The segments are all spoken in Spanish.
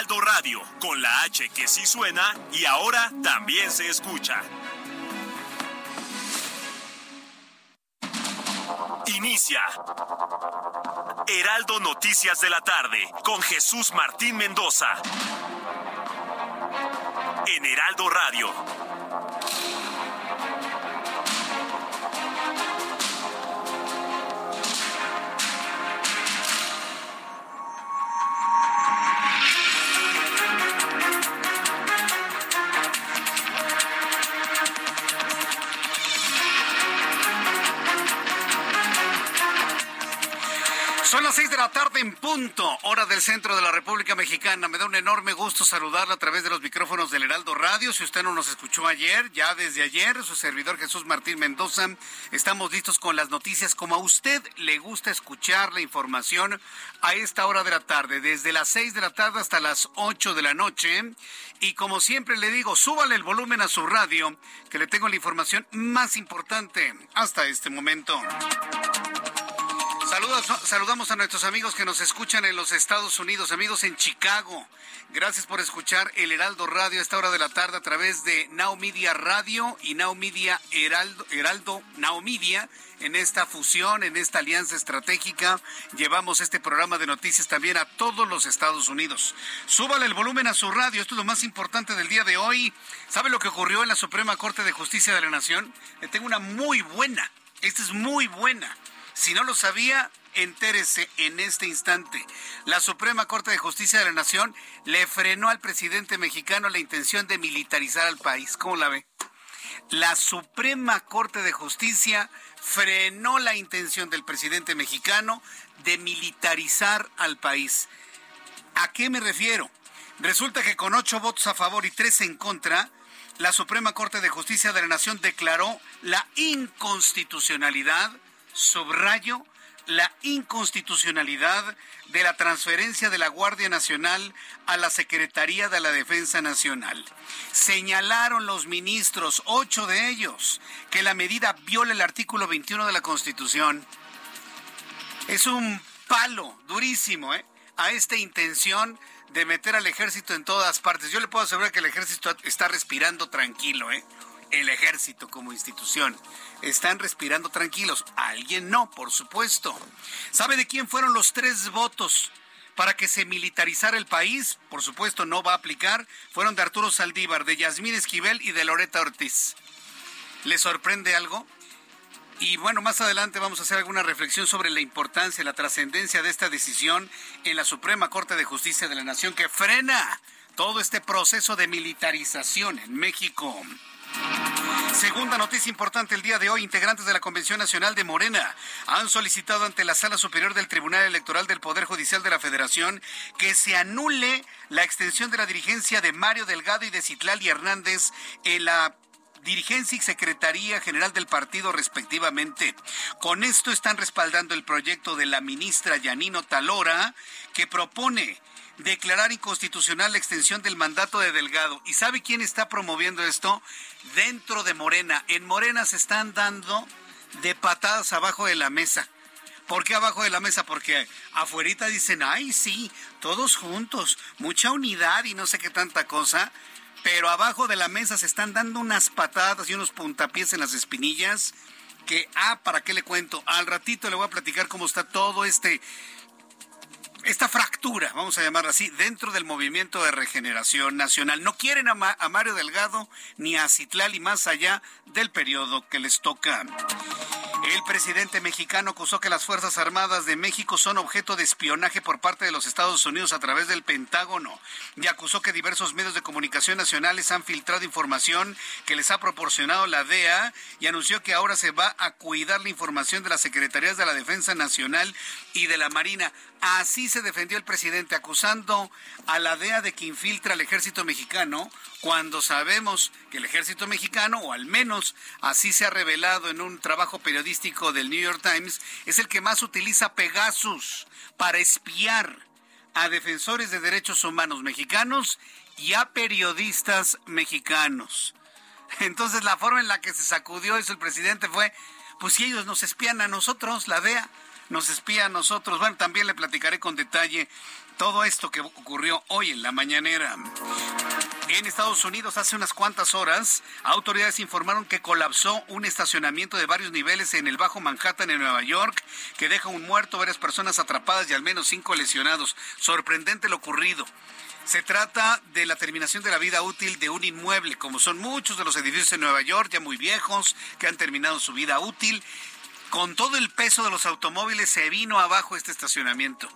Heraldo Radio, con la H que sí suena y ahora también se escucha. Inicia Heraldo Noticias de la Tarde con Jesús Martín Mendoza. En Heraldo Radio. Son las 6:00 p.m. en punto, hora del centro de la República Mexicana. Me da un enorme gusto saludarla a través de los micrófonos del Heraldo Radio. Si usted no nos escuchó ayer, ya desde ayer, su servidor Jesús Martín Mendoza, estamos listos con las noticias como a usted le gusta escuchar la información a esta hora de la tarde, desde las 6:00 p.m. hasta las 8:00 p.m. Y como siempre le digo, súbale el volumen a su radio, que le tengo la información más importante hasta este momento. Saludamos a nuestros amigos que nos escuchan en los Estados Unidos, amigos en Chicago. Gracias por escuchar el Heraldo Radio a esta hora de la tarde a través de Now Media Radio y Now Media Heraldo Now Media. En esta fusión, en esta alianza estratégica, llevamos este programa de noticias también a todos los Estados Unidos. Súbale el volumen a su radio, esto es lo más importante del día de hoy. ¿Sabe lo que ocurrió en la Suprema Corte de Justicia de la Nación? Le tengo una muy buena, esta es muy buena. Si no lo sabía, entérese en este instante. La Suprema Corte de Justicia de la Nación le frenó al presidente mexicano la intención de militarizar al país. ¿Cómo la ve? La Suprema Corte de Justicia frenó la intención del presidente mexicano de militarizar al país. ¿A qué me refiero? Resulta que con 8 votos a favor y 3 en contra, la Suprema Corte de Justicia de la Nación declaró la inconstitucionalidad, subrayo, la inconstitucionalidad de la transferencia de la Guardia Nacional a la Secretaría de la Defensa Nacional. Señalaron los ministros, 8 de ellos, que la medida viola el artículo 21 de la Constitución. Es un palo durísimo, a esta intención de meter al ejército en todas partes. Yo le puedo asegurar que el ejército está respirando tranquilo, El ejército como institución. Están respirando tranquilos. Alguien no, por supuesto. ¿Sabe de quién fueron los 3 votos para que se militarizara el país? Por supuesto, no va a aplicar. Fueron de Arturo Saldívar, de Yasmín Esquivel y de Loretta Ortiz. ¿Le sorprende algo? Y bueno, más adelante vamos a hacer alguna reflexión sobre la importancia, la trascendencia de esta decisión en la Suprema Corte de Justicia de la Nación, que frena todo este proceso de militarización en México. Segunda noticia importante el día de hoy, integrantes de la Convención Nacional de Morena han solicitado ante la Sala Superior del Tribunal Electoral del Poder Judicial de la Federación que se anule la extensión de la dirigencia de Mario Delgado y de Citlali Hernández en la dirigencia y secretaría general del partido respectivamente. Con esto están respaldando el proyecto de la ministra Yanino Talora, que propone declarar inconstitucional la extensión del mandato de Delgado. ¿Y sabe quién está promoviendo esto? Dentro de Morena. En Morena se están dando de patadas abajo de la mesa. ¿Por qué abajo de la mesa? Porque afuerita dicen, ay sí, todos juntos, mucha unidad y no sé qué tanta cosa. Pero abajo de la mesa se están dando unas patadas y unos puntapiés en las espinillas que, ¿para qué le cuento? Al ratito le voy a platicar cómo está todo esta fractura, vamos a llamarla así, dentro del Movimiento de Regeneración Nacional. No quieren a Mario Delgado ni a Citlali más allá del periodo que les toca. El presidente mexicano acusó que las Fuerzas Armadas de México son objeto de espionaje por parte de los Estados Unidos a través del Pentágono y acusó que diversos medios de comunicación nacionales han filtrado información que les ha proporcionado la DEA y anunció que ahora se va a cuidar la información de las Secretarías de la Defensa Nacional y de la Marina. Así se defendió el presidente, acusando a la DEA de que infiltra al ejército mexicano, cuando sabemos que el ejército mexicano, o al menos así se ha revelado en un trabajo periodístico del New York Times, es el que más utiliza Pegasus para espiar a defensores de derechos humanos mexicanos y a periodistas mexicanos. Entonces, la forma en la que se sacudió eso el presidente fue, pues si ellos nos espían a nosotros, la DEA nos espía a nosotros. Bueno, también le platicaré con detalle todo esto que ocurrió hoy en la mañanera. En Estados Unidos, hace unas cuantas horas, autoridades informaron que colapsó un estacionamiento de varios niveles en el Bajo Manhattan, en Nueva York, que deja un muerto, varias personas atrapadas y al menos 5 lesionados. Sorprendente lo ocurrido. Se trata de la terminación de la vida útil de un inmueble, como son muchos de los edificios en Nueva York, ya muy viejos, que han terminado su vida útil. Con todo el peso de los automóviles se vino abajo este estacionamiento.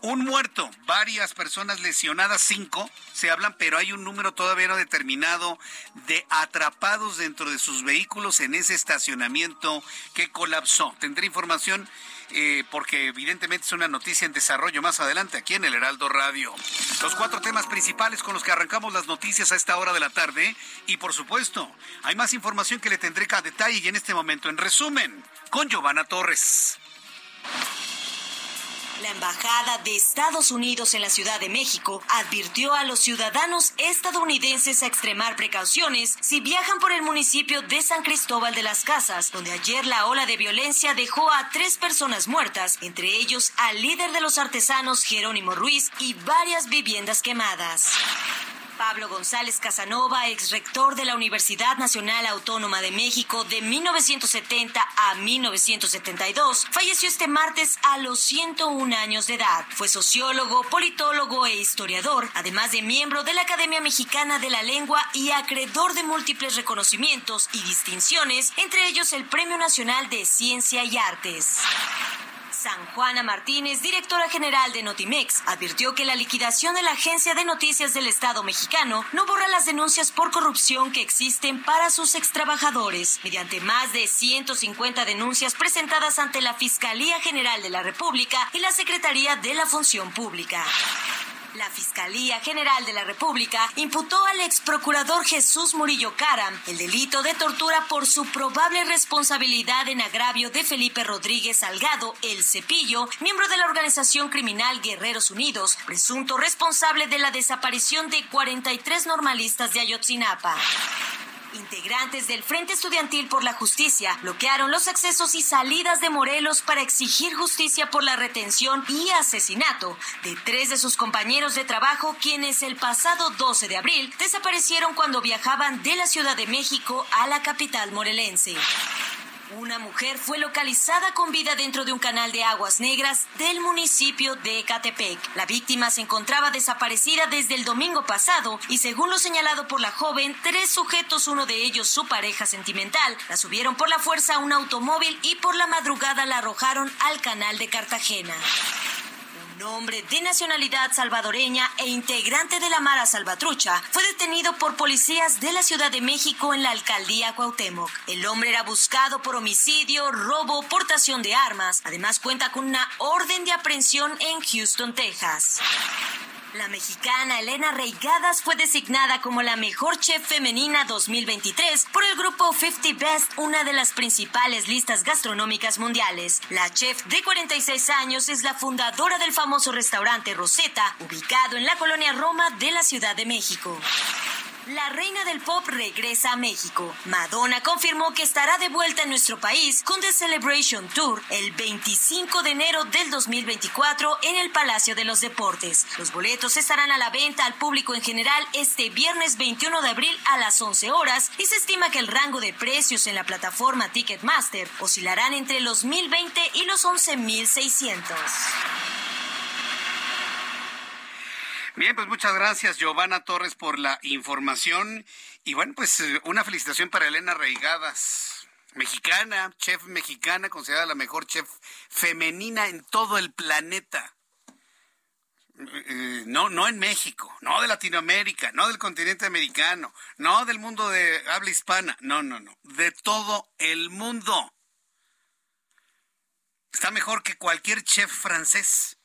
Un muerto, varias personas lesionadas, 5 se hablan, pero hay un número todavía no determinado de atrapados dentro de sus vehículos en ese estacionamiento que colapsó. Tendré información porque evidentemente es una noticia en desarrollo más adelante aquí en el Heraldo Radio. Los 4 temas principales con los que arrancamos las noticias a esta hora de la tarde. Y por supuesto, hay más información que le tendré a detalle y en este momento, en resumen, con Giovanna Torres. La Embajada de Estados Unidos en la Ciudad de México advirtió a los ciudadanos estadounidenses a extremar precauciones si viajan por el municipio de San Cristóbal de las Casas, donde ayer la ola de violencia dejó a 3 personas muertas, entre ellos al líder de los artesanos Jerónimo Ruiz, y varias viviendas quemadas. Pablo González Casanova, exrector de la Universidad Nacional Autónoma de México de 1970 a 1972, falleció este martes a los 101 años de edad. Fue sociólogo, politólogo e historiador, además de miembro de la Academia Mexicana de la Lengua y acreedor de múltiples reconocimientos y distinciones, entre ellos el Premio Nacional de Ciencia y Artes. San Juana Martínez, directora general de Notimex, advirtió que la liquidación de la Agencia de Noticias del Estado Mexicano no borra las denuncias por corrupción que existen para sus extrabajadores. Mediante más de 150 denuncias presentadas ante la Fiscalía General de la República y la Secretaría de la Función Pública. La Fiscalía General de la República imputó al exprocurador Jesús Murillo Caram el delito de tortura por su probable responsabilidad en agravio de Felipe Rodríguez Salgado, el Cepillo, miembro de la organización criminal Guerreros Unidos, presunto responsable de la desaparición de 43 normalistas de Ayotzinapa. Integrantes del Frente Estudiantil por la Justicia bloquearon los accesos y salidas de Morelos para exigir justicia por la retención y asesinato de 3 de sus compañeros de trabajo, quienes el pasado 12 de abril desaparecieron cuando viajaban de la Ciudad de México a la capital morelense. Una mujer fue localizada con vida dentro de un canal de aguas negras del municipio de Ecatepec. La víctima se encontraba desaparecida desde el domingo pasado y, según lo señalado por la joven, 3 sujetos, uno de ellos su pareja sentimental, la subieron por la fuerza a un automóvil y por la madrugada la arrojaron al canal de Cartagena. Un hombre de nacionalidad salvadoreña e integrante de la Mara Salvatrucha fue detenido por policías de la Ciudad de México en la alcaldía Cuauhtémoc. El hombre era buscado por homicidio, robo, portación de armas. Además, cuenta con una orden de aprehensión en Houston, Texas. La mexicana Elena Reigadas fue designada como la mejor chef femenina 2023 por el grupo 50 Best, una de las principales listas gastronómicas mundiales. La chef de 46 años es la fundadora del famoso restaurante Rosetta, ubicado en la colonia Roma de la Ciudad de México. La reina del pop regresa a México. Madonna confirmó que estará de vuelta en nuestro país con The Celebration Tour el 25 de enero del 2024 en el Palacio de los Deportes. Los boletos estarán a la venta al público en general este viernes 21 de abril a las 11 horas y se estima que el rango de precios en la plataforma Ticketmaster oscilarán entre los $1,020 y los $11,600. Bien, pues muchas gracias, Giovanna Torres, por la información. Y bueno, pues una felicitación para Elena Reigadas, mexicana, chef mexicana, considerada la mejor chef femenina en todo el planeta. No en México, no de Latinoamérica, no del continente americano, no del mundo de habla hispana, no, de todo el mundo. Está mejor que cualquier chef francés.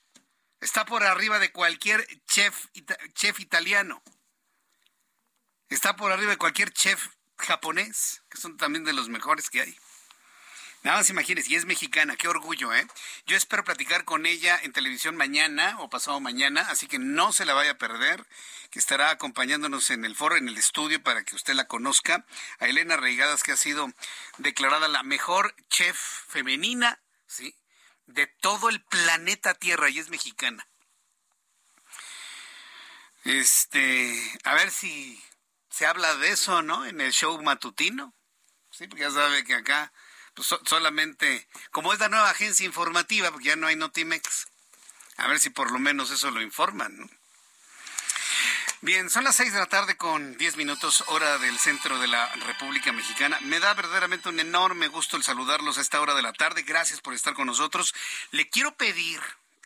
Está por arriba de cualquier chef italiano. Está por arriba de cualquier chef japonés, que son también de los mejores que hay. Nada más imagínense, y es mexicana, qué orgullo, ¿eh? Yo espero platicar con ella en televisión mañana o pasado mañana, así que no se la vaya a perder, que estará acompañándonos en el foro, en el estudio, para que usted la conozca, a Elena Reigadas, que ha sido declarada la mejor chef femenina, ¿sí?, de todo el planeta Tierra, y es mexicana. A ver si se habla de eso, ¿no?, en el show matutino, ¿sí? Porque ya sabe que acá... Pues solamente, como es la nueva agencia informativa, porque ya no hay Notimex, a ver si por lo menos eso lo informan, ¿no? Bien, son las 6:00 p.m. con 10 minutos, hora del centro de la República Mexicana. Me da verdaderamente un enorme gusto el saludarlos a esta hora de la tarde. Gracias por estar con nosotros. Le quiero pedir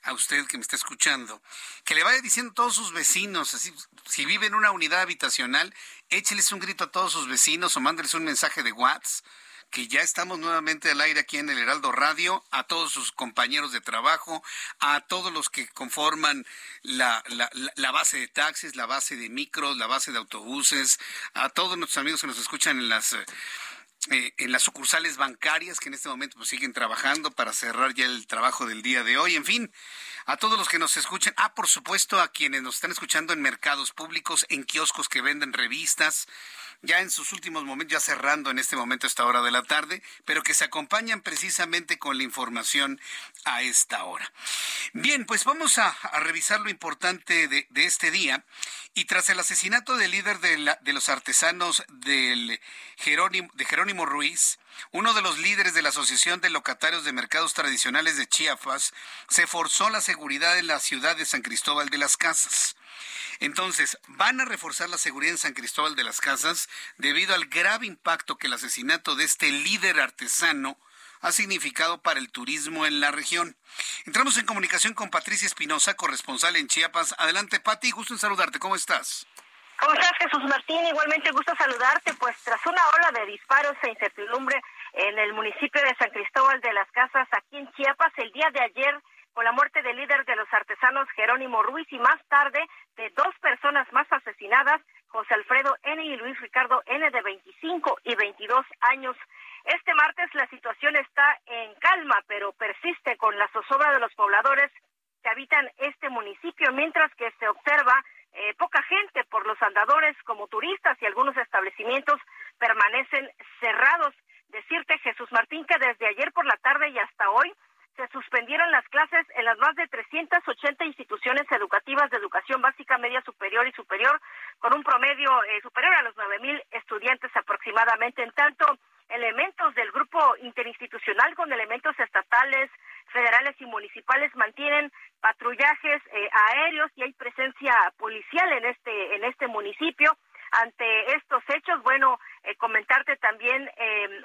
a usted que me está escuchando que le vaya diciendo a todos sus vecinos, así, si vive en una unidad habitacional, écheles un grito a todos sus vecinos o mándeles un mensaje de WhatsApp, que ya estamos nuevamente al aire aquí en el Heraldo Radio, a todos sus compañeros de trabajo, a todos los que conforman la base de taxis, la base de micros, la base de autobuses, a todos nuestros amigos que nos escuchan en las sucursales bancarias, que en este momento pues siguen trabajando para cerrar ya el trabajo del día de hoy. En fin, a todos los que nos escuchan, por supuesto a quienes nos están escuchando en mercados públicos, en kioscos que venden revistas, ya en sus últimos momentos, ya cerrando en este momento esta hora de la tarde, pero que se acompañan precisamente con la información a esta hora. Bien, pues vamos a revisar lo importante de este día. Y tras el asesinato del líder de los artesanos de Jerónimo Ruiz, uno de los líderes de la Asociación de Locatarios de Mercados Tradicionales de Chiapas, se forzó la seguridad en la ciudad de San Cristóbal de las Casas. Entonces, van a reforzar la seguridad en San Cristóbal de las Casas debido al grave impacto que el asesinato de este líder artesano ha significado para el turismo en la región. Entramos en comunicación con Patricia Espinosa, corresponsal en Chiapas. Adelante, Pati, gusto en saludarte. ¿Cómo estás? ¿Cómo estás, Jesús Martín? Igualmente gusto saludarte. Pues tras una ola de disparos e incertidumbre en el municipio de San Cristóbal de las Casas, aquí en Chiapas, el día de ayer, con la muerte del líder de los artesanos Jerónimo Ruiz y más tarde de 2 personas más asesinadas, José Alfredo N. y Luis Ricardo N. de 25 y 22 años. Este martes la situación está en calma, pero persiste con la zozobra de los pobladores que habitan este municipio, mientras que se observa poca gente por los andadores como turistas y algunos establecimientos permanecen cerrados. Decirte, Jesús Martín, que desde ayer por la tarde y hasta hoy se suspendieron las clases en las más de 380 instituciones educativas de educación básica, media superior y superior, con un promedio superior a los 9,000 estudiantes aproximadamente. En tanto, elementos del grupo interinstitucional con elementos estatales, federales y municipales mantienen patrullajes aéreos y hay presencia policial en este municipio. Ante estos hechos, bueno, comentarte también,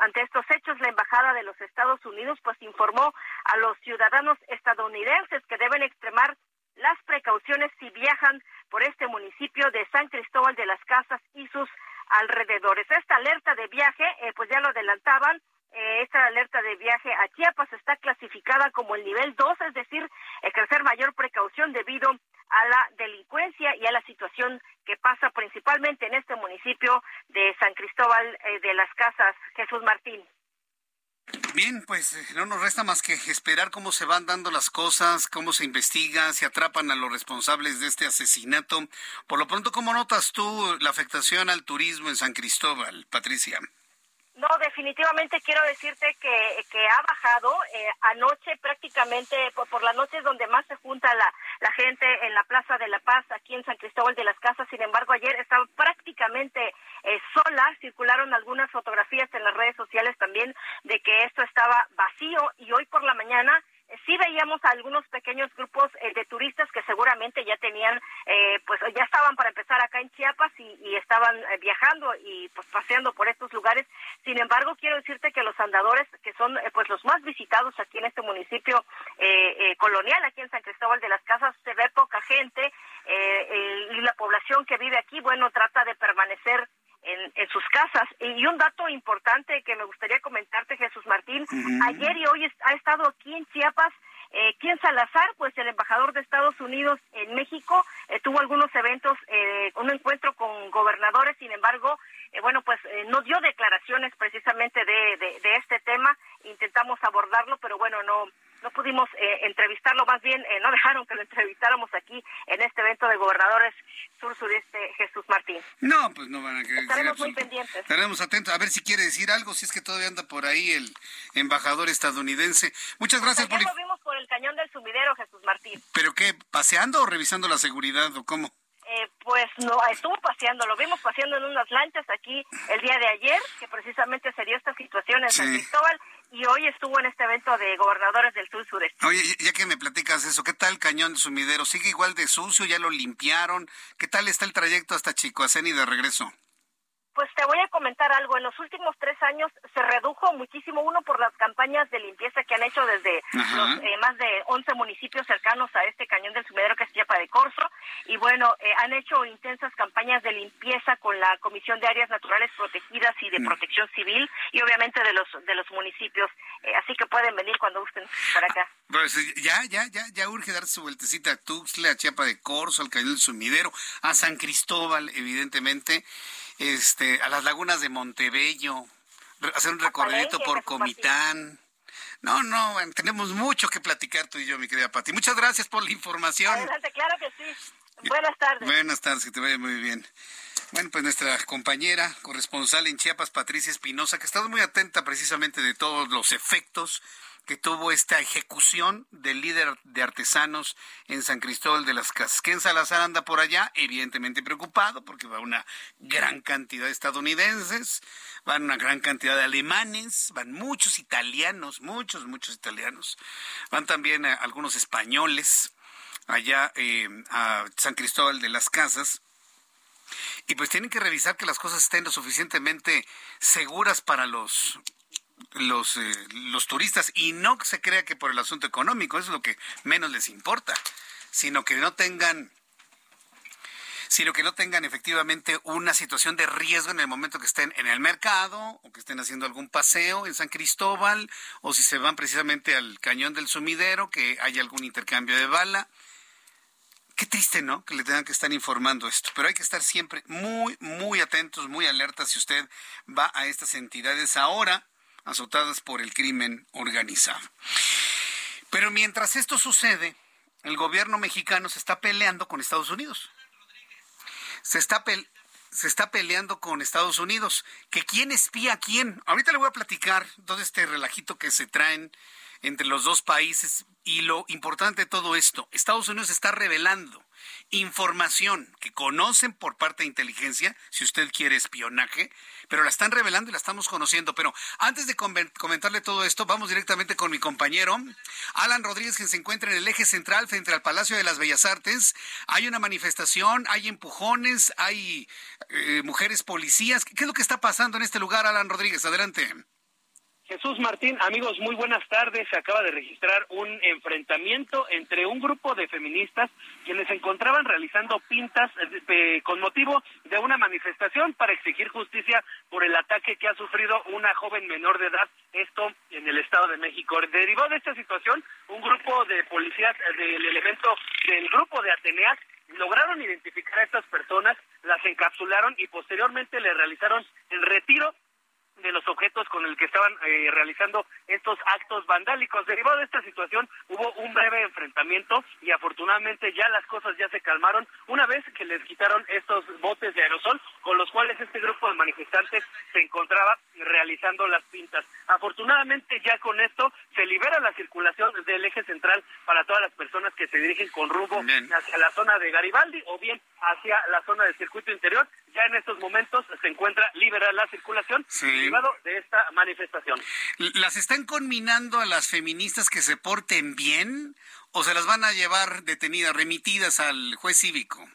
ante estos hechos, la Embajada de los Estados Unidos pues informó a los ciudadanos estadounidenses que deben extremar las precauciones si viajan por este municipio de San Cristóbal de las Casas y sus alrededores. Esta alerta de viaje, pues ya lo adelantaban, esta alerta de viaje a Chiapas está clasificada como el nivel 2, es decir, ejercer mayor precaución debido a la delincuencia y a la situación que pasa principalmente en este municipio de San Cristóbal de las Casas, Jesús Martín. Bien, pues no nos resta más que esperar cómo se van dando las cosas, cómo se investiga, si atrapan a los responsables de este asesinato. Por lo pronto, ¿cómo notas tú la afectación al turismo en San Cristóbal, Patricia? No, definitivamente quiero decirte que ha bajado. Anoche prácticamente por la noche es donde más se junta la gente en la Plaza de la Paz, aquí en San Cristóbal de las Casas. Sin embargo, ayer estaba prácticamente sola. Circularon algunas fotografías en las redes sociales también de que esto estaba vacío, y hoy por la mañana sí veíamos a algunos pequeños grupos de turistas que seguramente ya tenían, pues ya estaban para empezar acá en Chiapas y estaban viajando y pues paseando por estos lugares. Sin embargo, quiero decirte que los andadores, que son pues los más visitados aquí en este municipio colonial, aquí en San Cristóbal de las Casas, se ve poca gente y la población que vive aquí, bueno, trata de permanecer en sus casas. Y un dato importante que me gustaría comentarte, Jesús Martín, ayer y hoy ha estado aquí en Chiapas Quien Salazar, pues el embajador de Estados Unidos, Unidos en México, tuvo algunos eventos, un encuentro con gobernadores, sin embargo, no dio declaraciones precisamente de este tema. Intentamos abordarlo, pero no pudimos entrevistarlo, más bien no dejaron que lo entrevistáramos aquí en este evento de gobernadores sur-sureste, Jesús Martín. No, pues no van a querer. Estaremos muy pendientes. Estaremos atentos a ver si quiere decir algo, si es que todavía anda por ahí el embajador estadounidense. Muchas gracias. Por... lo vimos por el Cañón del Sumidero, Jesús Martín. ¿Pero qué, paseando o revisando la seguridad o cómo? Pues no, estuvo paseando, lo vimos paseando en unas lanchas aquí el día de ayer, que precisamente se dio esta situación en San Cristóbal, y hoy estuvo en este evento de gobernadores del sur sureste. Oye, ya que me platicas eso, ¿qué tal Cañón del Sumidero? ¿Sigue igual de sucio? ¿Ya lo limpiaron? ¿Qué tal está el trayecto hasta Chicoacén y de regreso? Pues te voy a comentar algo. En los últimos 3 años se redujo muchísimo, uno por las campañas de limpieza que han hecho desde los más de 11 municipios cercanos a este Cañón del Sumidero, que es Chiapa de Corzo, y han hecho intensas campañas de limpieza con la Comisión de Áreas Naturales Protegidas y de Protección Civil, y obviamente de los municipios, así que pueden venir cuando gusten para acá. Pues ya urge darse su vueltecita a Tuxtla, a Chiapa de Corzo, al Cañón del Sumidero, a San Cristóbal, evidentemente, a las lagunas de Montebello, hacer un recorridito por Comitán. No, tenemos mucho que platicar tú y yo, mi querida Pati. Muchas gracias por la información. Adelante, claro que sí. Buenas tardes. Buenas tardes, que te vaya muy bien. Bueno, pues nuestra compañera corresponsal en Chiapas, Patricia Espinosa, que ha estado muy atenta precisamente de todos los efectos que tuvo esta ejecución del líder de artesanos en San Cristóbal de las Casas. Ken Salazar anda por allá, evidentemente preocupado, porque va una gran cantidad de estadounidenses, van una gran cantidad de alemanes, van muchos italianos, muchos italianos, van también algunos españoles allá a San Cristóbal de las Casas. Y pues tienen que revisar que las cosas estén lo suficientemente seguras para los turistas, y no se crea que por el asunto económico, eso es lo que menos les importa, sino que no tengan efectivamente una situación de riesgo en el momento que estén en el mercado o que estén haciendo algún paseo en San Cristóbal, o si se van precisamente al Cañón del Sumidero, que haya algún intercambio de bala. Qué triste, ¿no?, que le tengan que estar informando esto, pero hay que estar siempre muy atentos, muy alertas si usted va a estas entidades ahora azotadas por el crimen organizado. Pero mientras esto sucede, el gobierno mexicano se está peleando con Estados Unidos. Se está peleando con Estados Unidos. ¿Que quién espía a quién? Ahorita le voy a platicar todo este relajito que se traen entre los dos países y lo importante de todo esto. Estados Unidos está revelando información que conocen por parte de inteligencia, si usted quiere espionaje, pero la están revelando y la estamos conociendo. Pero antes de comentarle todo esto, vamos directamente con mi compañero Alan Rodríguez, que se encuentra en el eje central frente al Palacio de las Bellas Artes. Hay una manifestación, hay empujones, hay mujeres policías. ¿Qué es lo que está pasando en este lugar, Alan Rodríguez? Adelante. Jesús Martín, amigos, muy buenas tardes. Se acaba de registrar un enfrentamiento entre un grupo de feministas quienes se encontraban realizando pintas con motivo de una manifestación para exigir justicia por el ataque que ha sufrido una joven menor de edad, esto en el Estado de México. Derivado de esta situación, un grupo de policías del elemento del grupo de Ateneas lograron identificar a estas personas, las encapsularon y posteriormente le realizaron el retiro de los objetos con el que estaban realizando estos actos vandálicos. Derivado de esta situación, hubo un breve enfrentamiento y afortunadamente ya las cosas ya se calmaron una vez que les quitaron estos botes de aerosol con los cuales este grupo de manifestantes se encontraba realizando las pintas. Afortunadamente ya con esto se libera la circulación del eje central para todas las personas que se dirigen con rumbo hacia la zona de Garibaldi o bien hacia la zona del circuito interior. Ya en estos momentos se encuentra liberada la circulación derivado de esta manifestación. ¿Las están conminando a las feministas que se porten bien o se las van a llevar detenidas, remitidas al juez cívico?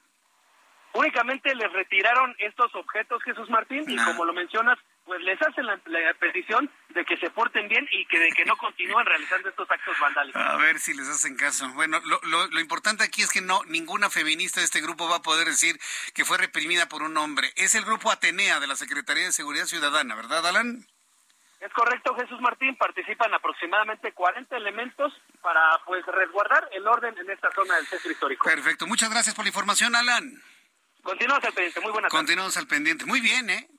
Únicamente les retiraron estos objetos, Jesús Martín, y como lo mencionas, pues les hacen la petición de que se porten bien y que de que no continúen realizando estos actos vandálicos. A ver si les hacen caso. Bueno, lo importante aquí es que ninguna feminista de este grupo va a poder decir que fue reprimida por un hombre. Es el grupo Atenea de la Secretaría de Seguridad Ciudadana, ¿verdad, Alan? Es correcto, Jesús Martín, participan aproximadamente 40 elementos para pues resguardar el orden en esta zona del centro histórico. Perfecto, muchas gracias por la información, Alan. Continuamos al pendiente, muy buena tarde. Continuamos al pendiente, muy bien,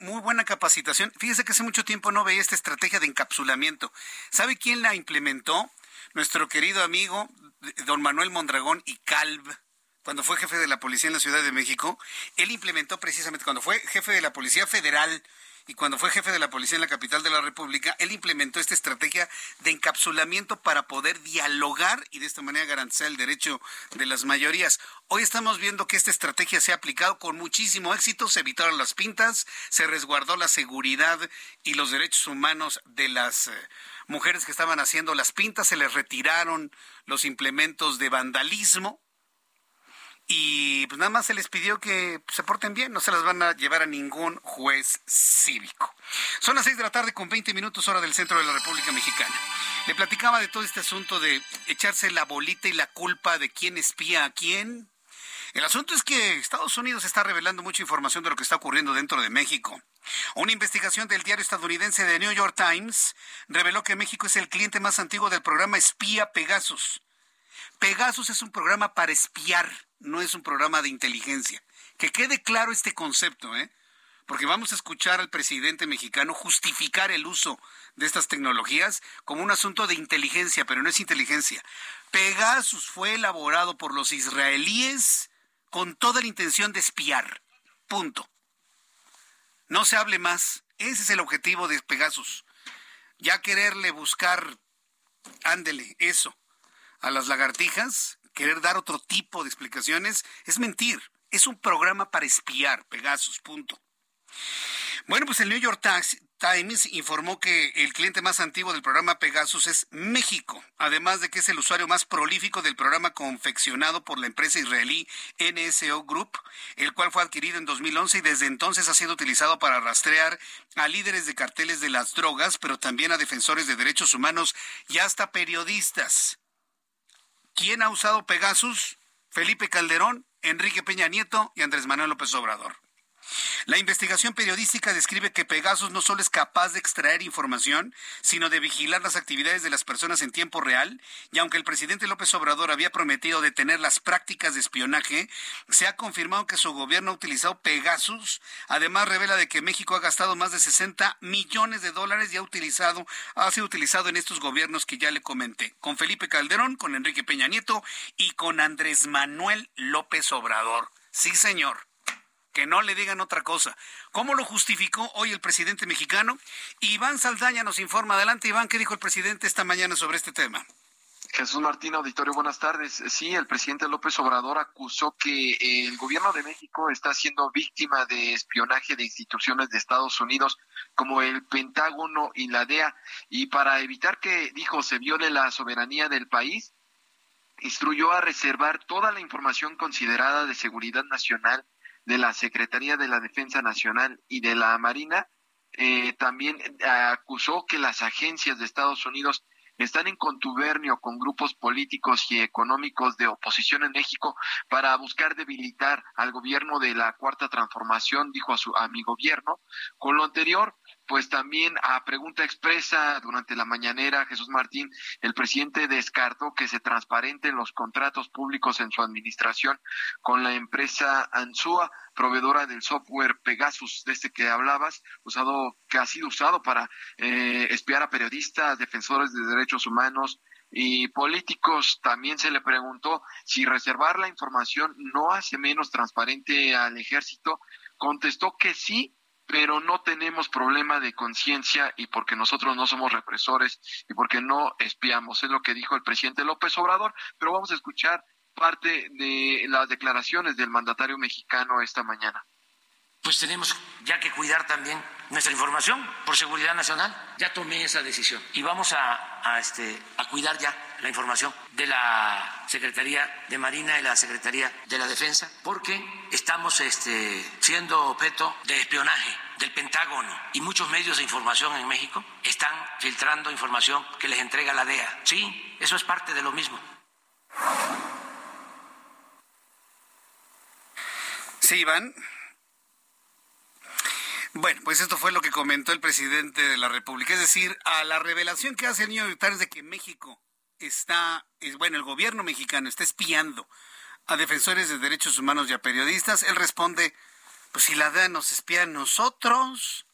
muy buena capacitación. Fíjese que hace mucho tiempo no veía esta estrategia de encapsulamiento. ¿Sabe quién la implementó? Nuestro querido amigo don Manuel Mondragón y Calv, cuando fue jefe de la policía en la Ciudad de México. Él implementó precisamente, cuando fue jefe de la Policía Federal y cuando fue jefe de la policía en la capital de la República, él implementó esta estrategia de encapsulamiento para poder dialogar y de esta manera garantizar el derecho de las mayorías. Hoy estamos viendo que esta estrategia se ha aplicado con muchísimo éxito, se evitaron las pintas, se resguardó la seguridad y los derechos humanos de las mujeres que estaban haciendo las pintas, se les retiraron los implementos de vandalismo. Y pues nada más se les pidió que se porten bien, no se las van a llevar a ningún juez cívico. Son las 6:20 p.m, hora del centro de la República Mexicana. Le platicaba de todo este asunto de echarse la bolita y la culpa de quién espía a quién. El asunto es que Estados Unidos está revelando mucha información de lo que está ocurriendo dentro de México. Una investigación del diario estadounidense The New York Times reveló que México es el cliente más antiguo del programa Espía Pegasus. Pegasus es un programa para espiar, no es un programa de inteligencia. Que quede claro este concepto, porque vamos a escuchar al presidente mexicano justificar el uso de estas tecnologías como un asunto de inteligencia, pero no es inteligencia. Pegasus fue elaborado por los israelíes con toda la intención de espiar. Punto. No se hable más. Ese es el objetivo de Pegasus. Ya quererle buscar, ándele, eso, a las lagartijas, querer dar otro tipo de explicaciones, es mentir. Es un programa para espiar, Pegasus, punto. Bueno, pues el New York Times informó que el cliente más antiguo del programa Pegasus es México, además de que es el usuario más prolífico del programa confeccionado por la empresa israelí NSO Group, el cual fue adquirido en 2011 y desde entonces ha sido utilizado para rastrear a líderes de carteles de las drogas, pero también a defensores de derechos humanos y hasta periodistas. ¿Quién ha usado Pegasus? Felipe Calderón, Enrique Peña Nieto y Andrés Manuel López Obrador. La investigación periodística describe que Pegasus no solo es capaz de extraer información, sino de vigilar las actividades de las personas en tiempo real, y aunque el presidente López Obrador había prometido detener las prácticas de espionaje, se ha confirmado que su gobierno ha utilizado Pegasus. Además, revela de que México ha gastado más de $60 millones y ha sido utilizado en estos gobiernos que ya le comenté, con Felipe Calderón, con Enrique Peña Nieto y con Andrés Manuel López Obrador. Sí, señor. Que no le digan otra cosa. ¿Cómo lo justificó hoy el presidente mexicano? Iván Saldaña nos informa. Adelante, Iván, ¿qué dijo el presidente esta mañana sobre este tema? Jesús Martín, auditorio, buenas tardes. Sí, el presidente López Obrador acusó que el gobierno de México está siendo víctima de espionaje de instituciones de Estados Unidos como el Pentágono y la DEA, y para evitar que, dijo, se viole la soberanía del país, instruyó a reservar toda la información considerada de seguridad nacional de la Secretaría de la Defensa Nacional y de la Marina. También acusó que las agencias de Estados Unidos están en contubernio con grupos políticos y económicos de oposición en México para buscar debilitar al gobierno de la Cuarta Transformación, dijo a mi gobierno. Con lo anterior, pues también a pregunta expresa durante la mañanera, Jesús Martín, el presidente descartó que se transparenten los contratos públicos en su administración con la empresa Anzua, proveedora del software Pegasus, de este que hablabas, que ha sido usado para espiar a periodistas, defensores de derechos humanos y políticos. También se le preguntó si reservar la información no hace menos transparente al ejército. Contestó que sí, pero no tenemos problema de conciencia y porque nosotros no somos represores y porque no espiamos. Es lo que dijo el presidente López Obrador, pero vamos a escuchar parte de las declaraciones del mandatario mexicano esta mañana. Pues tenemos ya que cuidar también nuestra información por seguridad nacional. Ya tomé esa decisión y vamos a cuidar ya la información de la Secretaría de Marina y la Secretaría de la Defensa, porque estamos siendo objeto de espionaje del Pentágono y muchos medios de información en México están filtrando información que les entrega la DEA. Sí, eso es parte de lo mismo. Sí, Iván. Bueno, pues esto fue lo que comentó el presidente de la República. Es decir, a la revelación que hace el New York Times de que México el gobierno mexicano está espiando a defensores de derechos humanos y a periodistas, él responde, pues si la DEA nos espía a nosotros.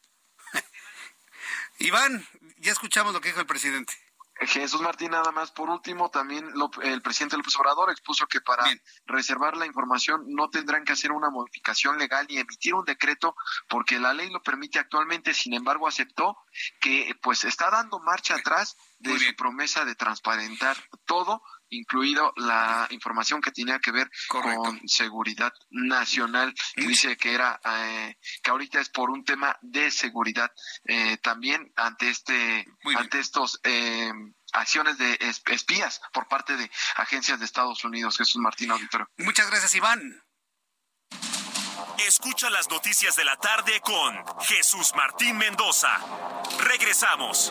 Iván, ya escuchamos lo que dijo el presidente. Jesús Martín, nada más. Por último, también el presidente López Obrador expuso que para reservar la información no tendrán que hacer una modificación legal ni emitir un decreto porque la ley lo permite actualmente. Sin embargo, aceptó que pues está dando marcha atrás de su promesa de transparentar todo, incluido la información que tenía que ver con seguridad nacional, que dice que era que ahorita es por un tema de seguridad. También ante estos acciones de espías por parte de agencias de Estados Unidos. Jesús Martín, auditorio. Muchas gracias, Iván. Escucha las noticias de la tarde con Jesús Martín Mendoza. Regresamos.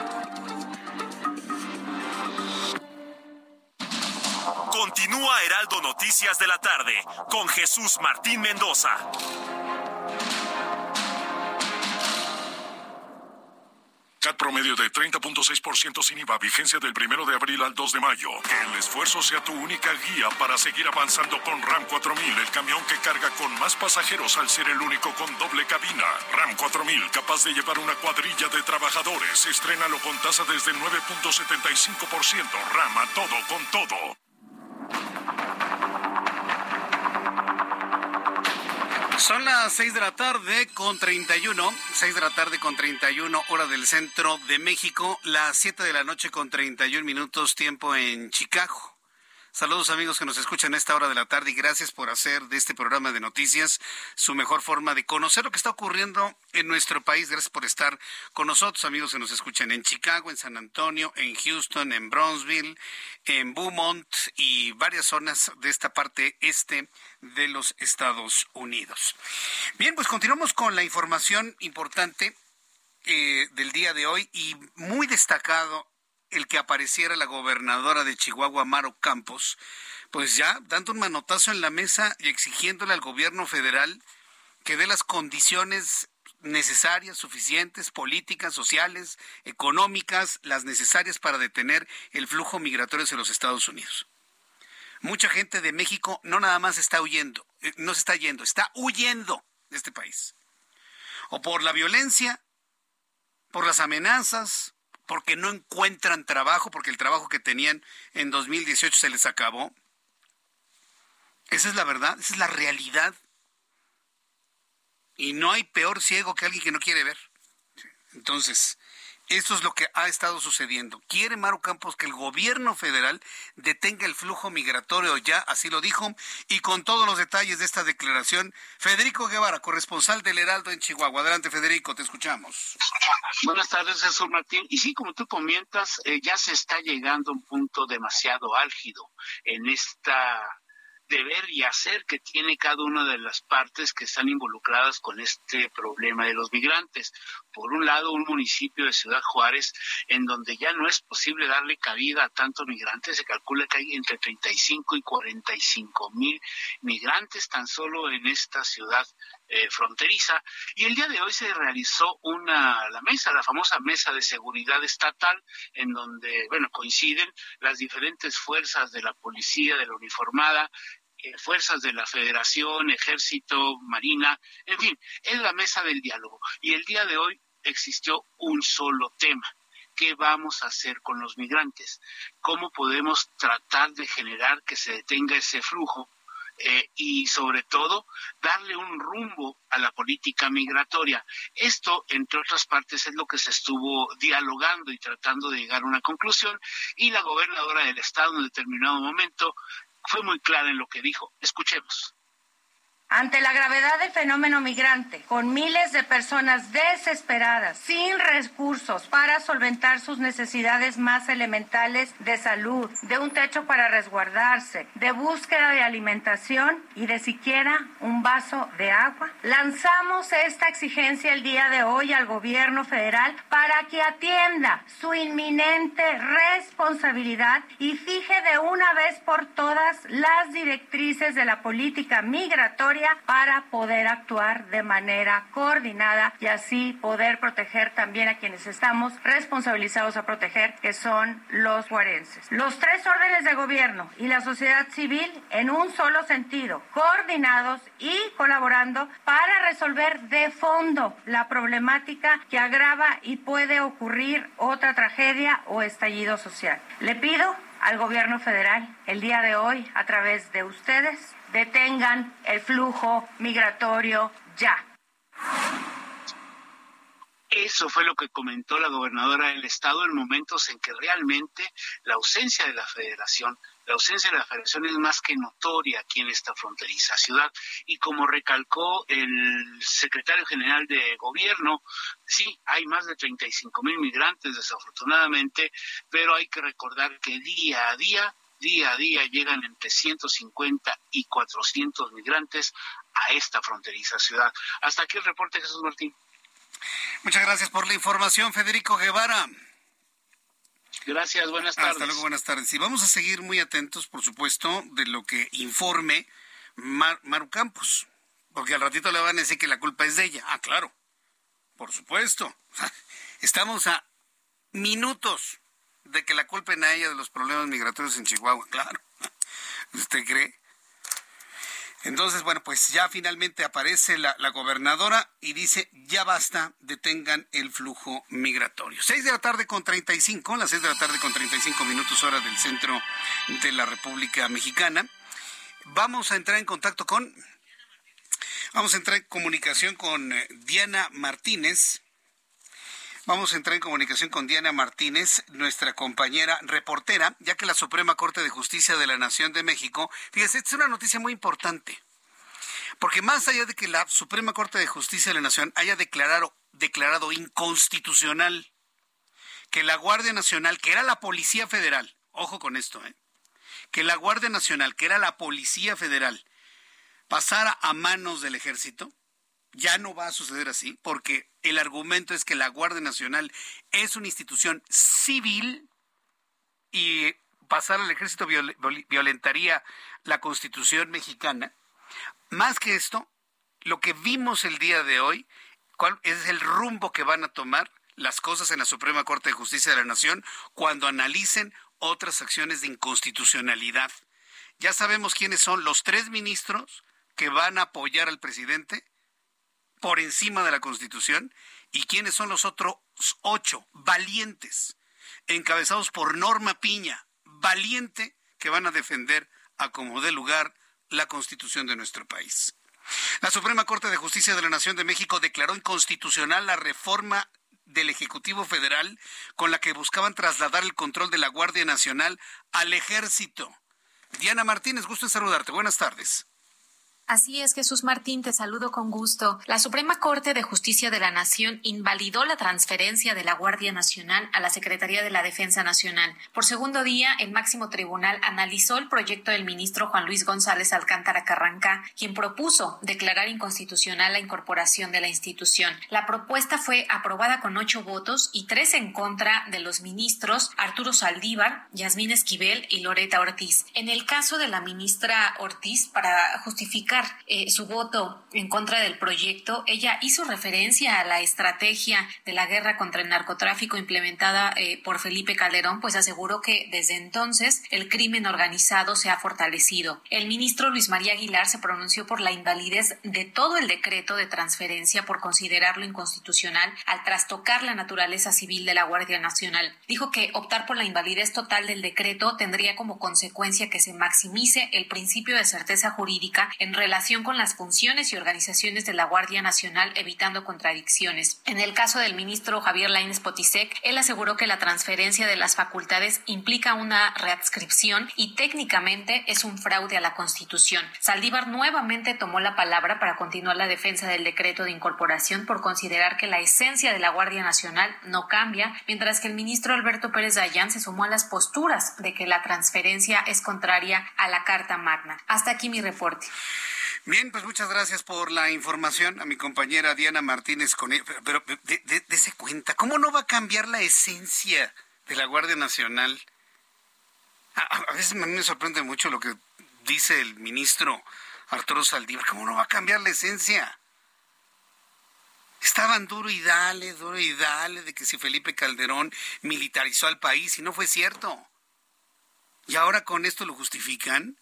Continúa Heraldo Noticias de la tarde con Jesús Martín Mendoza. CAT promedio de 30.6% sin IVA, vigencia del 1 de abril al 2 de mayo. Que el esfuerzo sea tu única guía para seguir avanzando con RAM 4000, el camión que carga con más pasajeros al ser el único con doble cabina. RAM 4000, capaz de llevar una cuadrilla de trabajadores. Estrénalo con tasa desde el 9.75%. RAM a todo con todo. Son las 6 de la tarde con 31, hora del centro de México, las 7 de la noche con 31 minutos, tiempo en Chicago. Saludos amigos que nos escuchan a esta hora de la tarde y gracias por hacer de este programa de noticias su mejor forma de conocer lo que está ocurriendo en nuestro país. Gracias por estar con nosotros, amigos que nos escuchan en Chicago, en San Antonio, en Houston, en Brownsville, en Beaumont y varias zonas de esta parte este de los Estados Unidos. Bien, pues continuamos con la información importante del día de hoy y muy destacado el que apareciera la gobernadora de Chihuahua, Mar Campos, pues ya dando un manotazo en la mesa y exigiéndole al gobierno federal que dé las condiciones necesarias, suficientes, políticas, sociales, económicas, las necesarias para detener el flujo migratorio hacia los Estados Unidos. Mucha gente de México no nada más está huyendo, no se está yendo, está huyendo de este país. O por la violencia, por las amenazas, porque no encuentran trabajo, porque el trabajo que tenían en 2018 se les acabó. Esa es la verdad, esa es la realidad. Y no hay peor ciego que alguien que no quiere ver. Entonces, esto es lo que ha estado sucediendo. Quiere Maru Campos que el gobierno federal detenga el flujo migratorio ya, así lo dijo. Y con todos los detalles de esta declaración, Federico Guevara, corresponsal del Heraldo en Chihuahua. Adelante, Federico, te escuchamos. Buenas tardes, Jesús Martín. Y sí, como tú comentas, ya se está llegando a un punto demasiado álgido en esta deber y hacer que tiene cada una de las partes que están involucradas con este problema de los migrantes. Por un lado, un municipio de Ciudad Juárez, en donde ya no es posible darle cabida a tantos migrantes, se calcula que hay entre 35 y 45 mil migrantes tan solo en esta ciudad fronteriza. Y el día de hoy se realizó la famosa mesa de seguridad estatal, en donde, coinciden las diferentes fuerzas de la policía, de la uniformada, fuerzas de la Federación, Ejército, Marina, en fin, es la mesa del diálogo. Y el día de hoy existió un solo tema. ¿Qué vamos a hacer con los migrantes? ¿Cómo podemos tratar de generar que se detenga ese flujo? Y sobre todo, darle un rumbo a la política migratoria. Esto, entre otras partes, es lo que se estuvo dialogando y tratando de llegar a una conclusión. Y la gobernadora del estado en determinado momento fue muy clara en lo que dijo. Escuchemos. Ante la gravedad del fenómeno migrante, con miles de personas desesperadas, sin recursos para solventar sus necesidades más elementales de salud, de un techo para resguardarse, de búsqueda de alimentación y de siquiera un vaso de agua, lanzamos esta exigencia el día de hoy al gobierno federal para que atienda su inminente responsabilidad y fije de una vez por todas las directrices de la política migratoria para poder actuar de manera coordinada y así poder proteger también a quienes estamos responsabilizados a proteger, que son los guarenses. Los tres órdenes de gobierno y la sociedad civil en un solo sentido, coordinados y colaborando para resolver de fondo la problemática que agrava y puede ocurrir otra tragedia o estallido social. Le pido al gobierno federal el día de hoy, a través de ustedes, detengan el flujo migratorio ya. Eso fue lo que comentó la gobernadora del estado en momentos en que realmente la ausencia de la federación es más que notoria aquí en esta fronteriza ciudad. Y como recalcó el secretario general de gobierno, sí, hay más de 35,000 migrantes desafortunadamente, pero hay que recordar que día a día llegan entre 150 y 400 migrantes a esta fronteriza ciudad. Hasta aquí el reporte, Jesús Martín. Muchas gracias por la información, Federico Guevara. Gracias, buenas tardes. Hasta luego, buenas tardes. Y vamos a seguir muy atentos, por supuesto, de lo que informe Maru Campos, porque al ratito le van a decir que la culpa es de ella. Ah, claro, por supuesto. Estamos a minutos de que la culpen a ella de los problemas migratorios en Chihuahua, claro. ¿Usted cree? Entonces, bueno, pues ya finalmente aparece la gobernadora y dice, ya basta, detengan el flujo migratorio. 6:35 p.m, hora del centro de la República Mexicana. Vamos a entrar en comunicación con Diana Martínez, nuestra compañera reportera, ya que la Suprema Corte de Justicia de la Nación de México, fíjese, esta es una noticia muy importante, porque más allá de que la Suprema Corte de Justicia de la Nación haya declarado inconstitucional que la Guardia Nacional, que era la Policía Federal, ojo con esto, que la Guardia Nacional, que era la Policía Federal, pasara a manos del Ejército, ya no va a suceder así, porque el argumento es que la Guardia Nacional es una institución civil y pasar al Ejército violentaría la Constitución mexicana. Más que esto, lo que vimos el día de hoy, ¿cuál es el rumbo que van a tomar las cosas en la Suprema Corte de Justicia de la Nación cuando analicen otras acciones de inconstitucionalidad? Ya sabemos quiénes son los tres ministros que van a apoyar al presidente por encima de la Constitución, y quiénes son los otros 8 valientes, encabezados por Norma Piña, valiente, que van a defender a como dé lugar la Constitución de nuestro país. La Suprema Corte de Justicia de la Nación de México declaró inconstitucional la reforma del Ejecutivo Federal con la que buscaban trasladar el control de la Guardia Nacional al Ejército. Diana Martínez, gusto en saludarte. Buenas tardes. Así es, Jesús Martín, te saludo con gusto. La Suprema Corte de Justicia de la Nación invalidó la transferencia de la Guardia Nacional a la Secretaría de la Defensa Nacional. Por segundo día, el máximo tribunal analizó el proyecto del ministro Juan Luis González Alcántara Carranca, quien propuso declarar inconstitucional la incorporación de la institución. La propuesta fue aprobada con 8 votos y 3 en contra de los ministros Arturo Saldívar, Yasmín Esquivel y Loretta Ortiz. En el caso de la ministra Ortiz, para justificar su voto en contra del proyecto, ella hizo referencia a la estrategia de la guerra contra el narcotráfico implementada por Felipe Calderón, pues aseguró que desde entonces el crimen organizado se ha fortalecido. El ministro Luis María Aguilar se pronunció por la invalidez de todo el decreto de transferencia por considerarlo inconstitucional al trastocar la naturaleza civil de la Guardia Nacional. Dijo que optar por la invalidez total del decreto tendría como consecuencia que se maximice el principio de certeza jurídica en relación relación con las funciones y organizaciones de la Guardia Nacional, evitando contradicciones. En el caso del ministro Javier Lainez Potisek, él aseguró que la transferencia de las facultades implica una readscripción y técnicamente es un fraude a la Constitución. Saldívar nuevamente tomó la palabra para continuar la defensa del decreto de incorporación por considerar que la esencia de la Guardia Nacional no cambia, mientras que el ministro Alberto Pérez Dayán se sumó a las posturas de que la transferencia es contraria a la Carta Magna. Hasta aquí mi reporte. Bien, pues muchas gracias por la información a mi compañera Diana Martínez Conejo. Pero dése cuenta, ¿cómo no va a cambiar la esencia de la Guardia Nacional? A veces a mí me sorprende mucho lo que dice el ministro Arturo Saldívar. ¿Cómo no va a cambiar la esencia? Estaban duro y dale de que si Felipe Calderón militarizó al país y no fue cierto. Y ahora con esto lo justifican.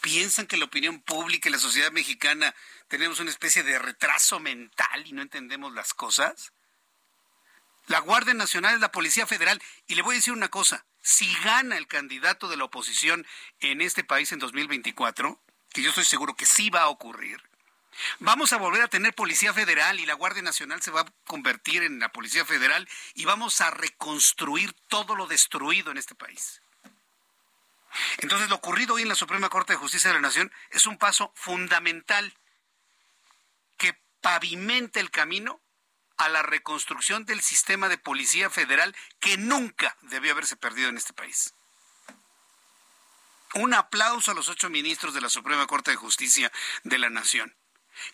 ¿Piensan que la opinión pública y la sociedad mexicana tenemos una especie de retraso mental y no entendemos las cosas? La Guardia Nacional es la Policía Federal. Y le voy a decir una cosa. Si gana el candidato de la oposición en este país en 2024, que yo estoy seguro que sí va a ocurrir, vamos a volver a tener Policía Federal y la Guardia Nacional se va a convertir en la Policía Federal y vamos a reconstruir todo lo destruido en este país. Entonces, lo ocurrido hoy en la Suprema Corte de Justicia de la Nación es un paso fundamental que pavimenta el camino a la reconstrucción del sistema de Policía Federal que nunca debió haberse perdido en este país. Un aplauso a los 8 ministros de la Suprema Corte de Justicia de la Nación,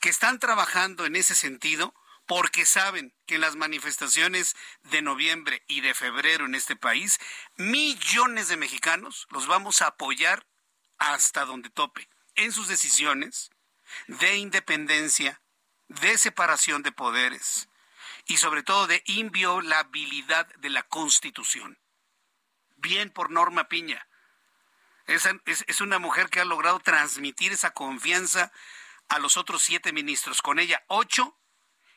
que están trabajando en ese sentido porque saben que en las manifestaciones de noviembre y de febrero en este país, millones de mexicanos los vamos a apoyar hasta donde tope, en sus decisiones de independencia, de separación de poderes y sobre todo de inviolabilidad de la Constitución. Bien por Norma Piña. Es una mujer que ha logrado transmitir esa confianza a los otros 7 ministros, con ella 8,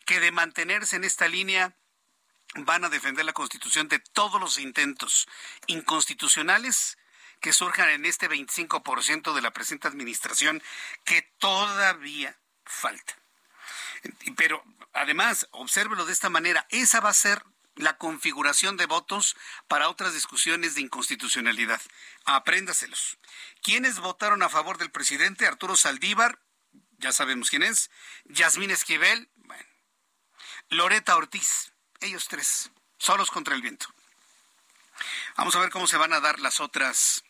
que de mantenerse en esta línea van a defender la Constitución de todos los intentos inconstitucionales que surjan en este 25% de la presente administración que todavía falta. Pero además, obsérvelo de esta manera, esa va a ser la configuración de votos para otras discusiones de inconstitucionalidad. Apréndaselos. ¿Quiénes votaron a favor del presidente Arturo Saldívar? Ya sabemos quién es. Yasmín Esquivel, bueno. Loretta Ortiz, ellos 3, solos contra el viento. Vamos a ver cómo se van a dar las otras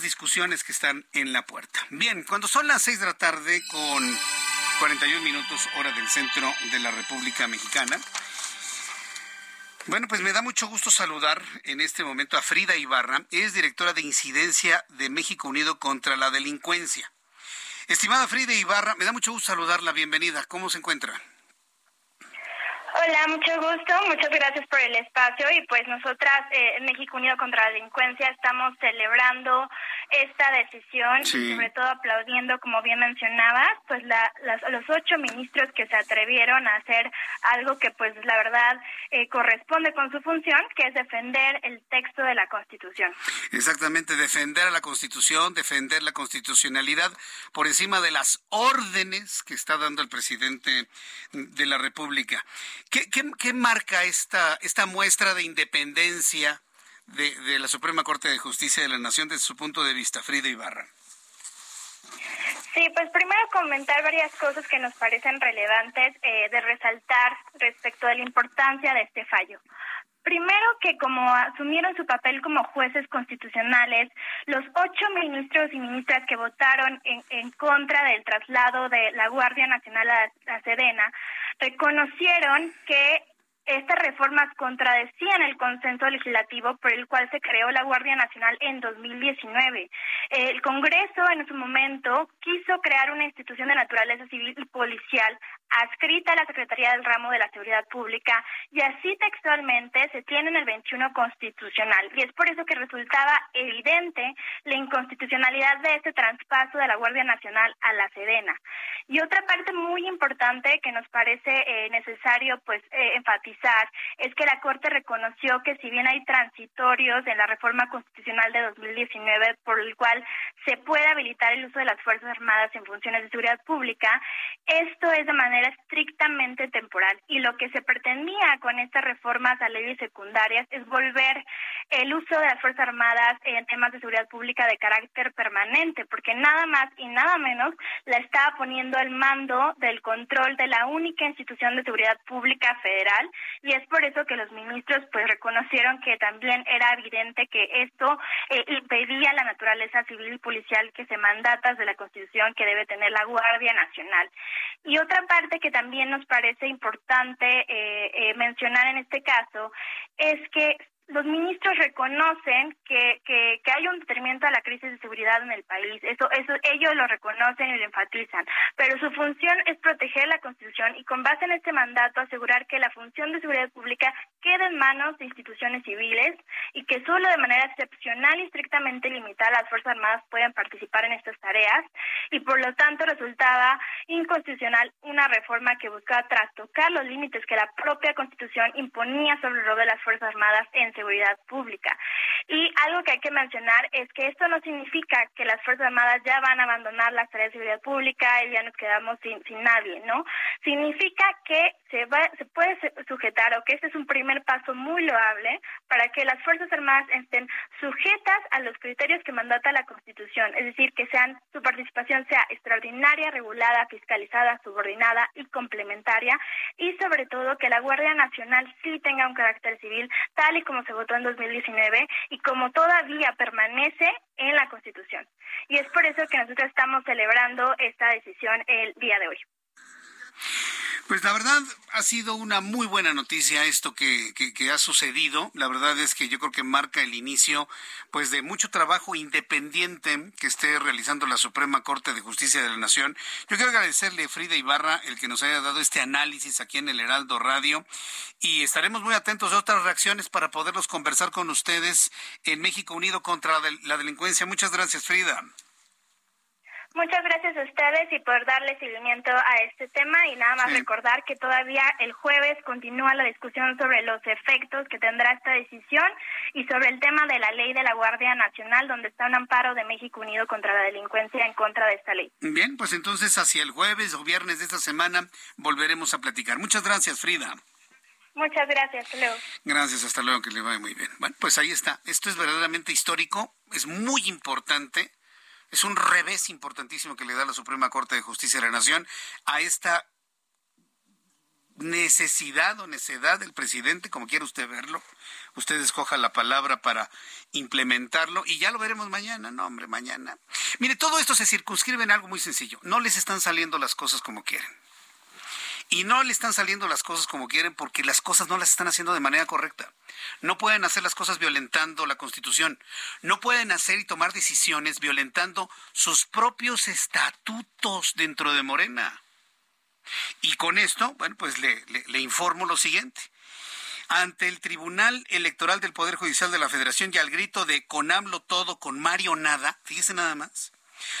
discusiones que están en la puerta. Bien, cuando son las 6:00 p.m. con 41 minutos hora del centro de la República Mexicana. Bueno, pues me da mucho gusto saludar en este momento a Frida Ibarra, es directora de Incidencia de México Unido contra la Delincuencia. Estimada Frida Ibarra, me da mucho gusto saludarla, bienvenida. ¿Cómo se encuentra? Hola, mucho gusto, muchas gracias por el espacio y pues nosotras en México Unido contra la Delincuencia estamos celebrando esta decisión sí. Y sobre todo aplaudiendo, como bien mencionabas, pues los 8 ministros que se atrevieron a hacer algo que pues la verdad corresponde con su función, que es defender el texto de la Constitución. Exactamente, defender a la Constitución, defender la constitucionalidad por encima de las órdenes que está dando el presidente de la República. ¿Qué marca esta muestra de independencia de la Suprema Corte de Justicia de la Nación desde su punto de vista, Frida Ibarra? Sí, pues primero comentar varias cosas que nos parecen relevantes de resaltar respecto de la importancia de este fallo. Primero, que como asumieron su papel como jueces constitucionales, los 8 ministros y ministras que votaron en contra del traslado de la Guardia Nacional a la Sedena, reconocieron que estas reformas contradecían el consenso legislativo por el cual se creó la Guardia Nacional en 2019. El Congreso en su momento quiso crear una institución de naturaleza civil y policial adscrita a la Secretaría del Ramo de la Seguridad Pública y así textualmente se tiene en el 21 constitucional. Y es por eso que resultaba evidente la inconstitucionalidad de este traspaso de la Guardia Nacional a la Sedena. Y otra parte muy importante que nos parece necesario pues enfatizar es que la Corte reconoció que si bien hay transitorios en la reforma constitucional de 2019 por el cual se puede habilitar el uso de las Fuerzas Armadas en funciones de seguridad pública, esto es de manera estrictamente temporal y lo que se pretendía con estas reformas a leyes secundarias es volver el uso de las Fuerzas Armadas en temas de seguridad pública de carácter permanente, porque nada más y nada menos la estaba poniendo al mando del control de la única institución de seguridad pública federal, y es por eso que los ministros pues reconocieron que también era evidente que esto impedía la naturaleza civil y policial que se mandata de la Constitución que debe tener la Guardia Nacional. Y otra parte que también nos parece importante mencionar en este caso es que los ministros reconocen que hay un detenimiento a la crisis de seguridad en el país, eso ellos lo reconocen y lo enfatizan, pero su función es proteger la Constitución y con base en este mandato asegurar que la función de seguridad pública quede en manos de instituciones civiles y que solo de manera excepcional y estrictamente limitada las Fuerzas Armadas pueden participar en estas tareas, y por lo tanto resultaba inconstitucional una reforma que buscaba trastocar los límites que la propia Constitución imponía sobre el rol de las Fuerzas Armadas en seguridad pública. Y algo que hay que mencionar es que esto no significa que las Fuerzas Armadas ya van a abandonar las tareas de seguridad pública y ya nos quedamos sin nadie, ¿no? Significa que se puede sujetar, o que este es un primer paso muy loable para que las Fuerzas Armadas estén sujetas a los criterios que mandata la Constitución, es decir, que su participación sea extraordinaria, regulada, fiscalizada, subordinada y complementaria, y sobre todo que la Guardia Nacional sí tenga un carácter civil, tal y como se votó en 2019 y como todavía permanece en la Constitución. Y es por eso que nosotros estamos celebrando esta decisión el día de hoy. Pues la verdad ha sido una muy buena noticia esto que ha sucedido. La verdad es que yo creo que marca el inicio pues de mucho trabajo independiente que esté realizando la Suprema Corte de Justicia de la Nación. Yo quiero agradecerle a Frida Ibarra el que nos haya dado este análisis aquí en el Heraldo Radio, y estaremos muy atentos a otras reacciones para poderlos conversar con ustedes en México Unido contra la Delincuencia. Muchas gracias, Frida. Muchas gracias a ustedes y por darle seguimiento a este tema, y nada más recordar que todavía el jueves continúa la discusión sobre los efectos que tendrá esta decisión y sobre el tema de la ley de la Guardia Nacional, donde está un amparo de México Unido contra la Delincuencia en contra de esta ley. Bien, pues entonces hacia el jueves o viernes de esta semana volveremos a platicar. Muchas gracias, Frida. Muchas gracias, hasta luego. Gracias, hasta luego, que le vaya muy bien. Bueno, pues ahí está. Esto es verdaderamente histórico, es muy importante. Es un revés importantísimo que le da la Suprema Corte de Justicia de la Nación a esta necesidad o necedad del presidente, como quiera usted verlo. Usted escoja la palabra para implementarlo y ya lo veremos mañana. No, hombre, mañana. Mire, todo esto se circunscribe en algo muy sencillo. No les están saliendo las cosas como quieren. Y no le están saliendo las cosas como quieren porque las cosas no las están haciendo de manera correcta. No pueden hacer las cosas violentando la Constitución. No pueden hacer y tomar decisiones violentando sus propios estatutos dentro de Morena. Y con esto, bueno, pues le informo lo siguiente. Ante el Tribunal Electoral del Poder Judicial de la Federación y al grito de "con AMLO todo, con Mario nada", fíjese nada más,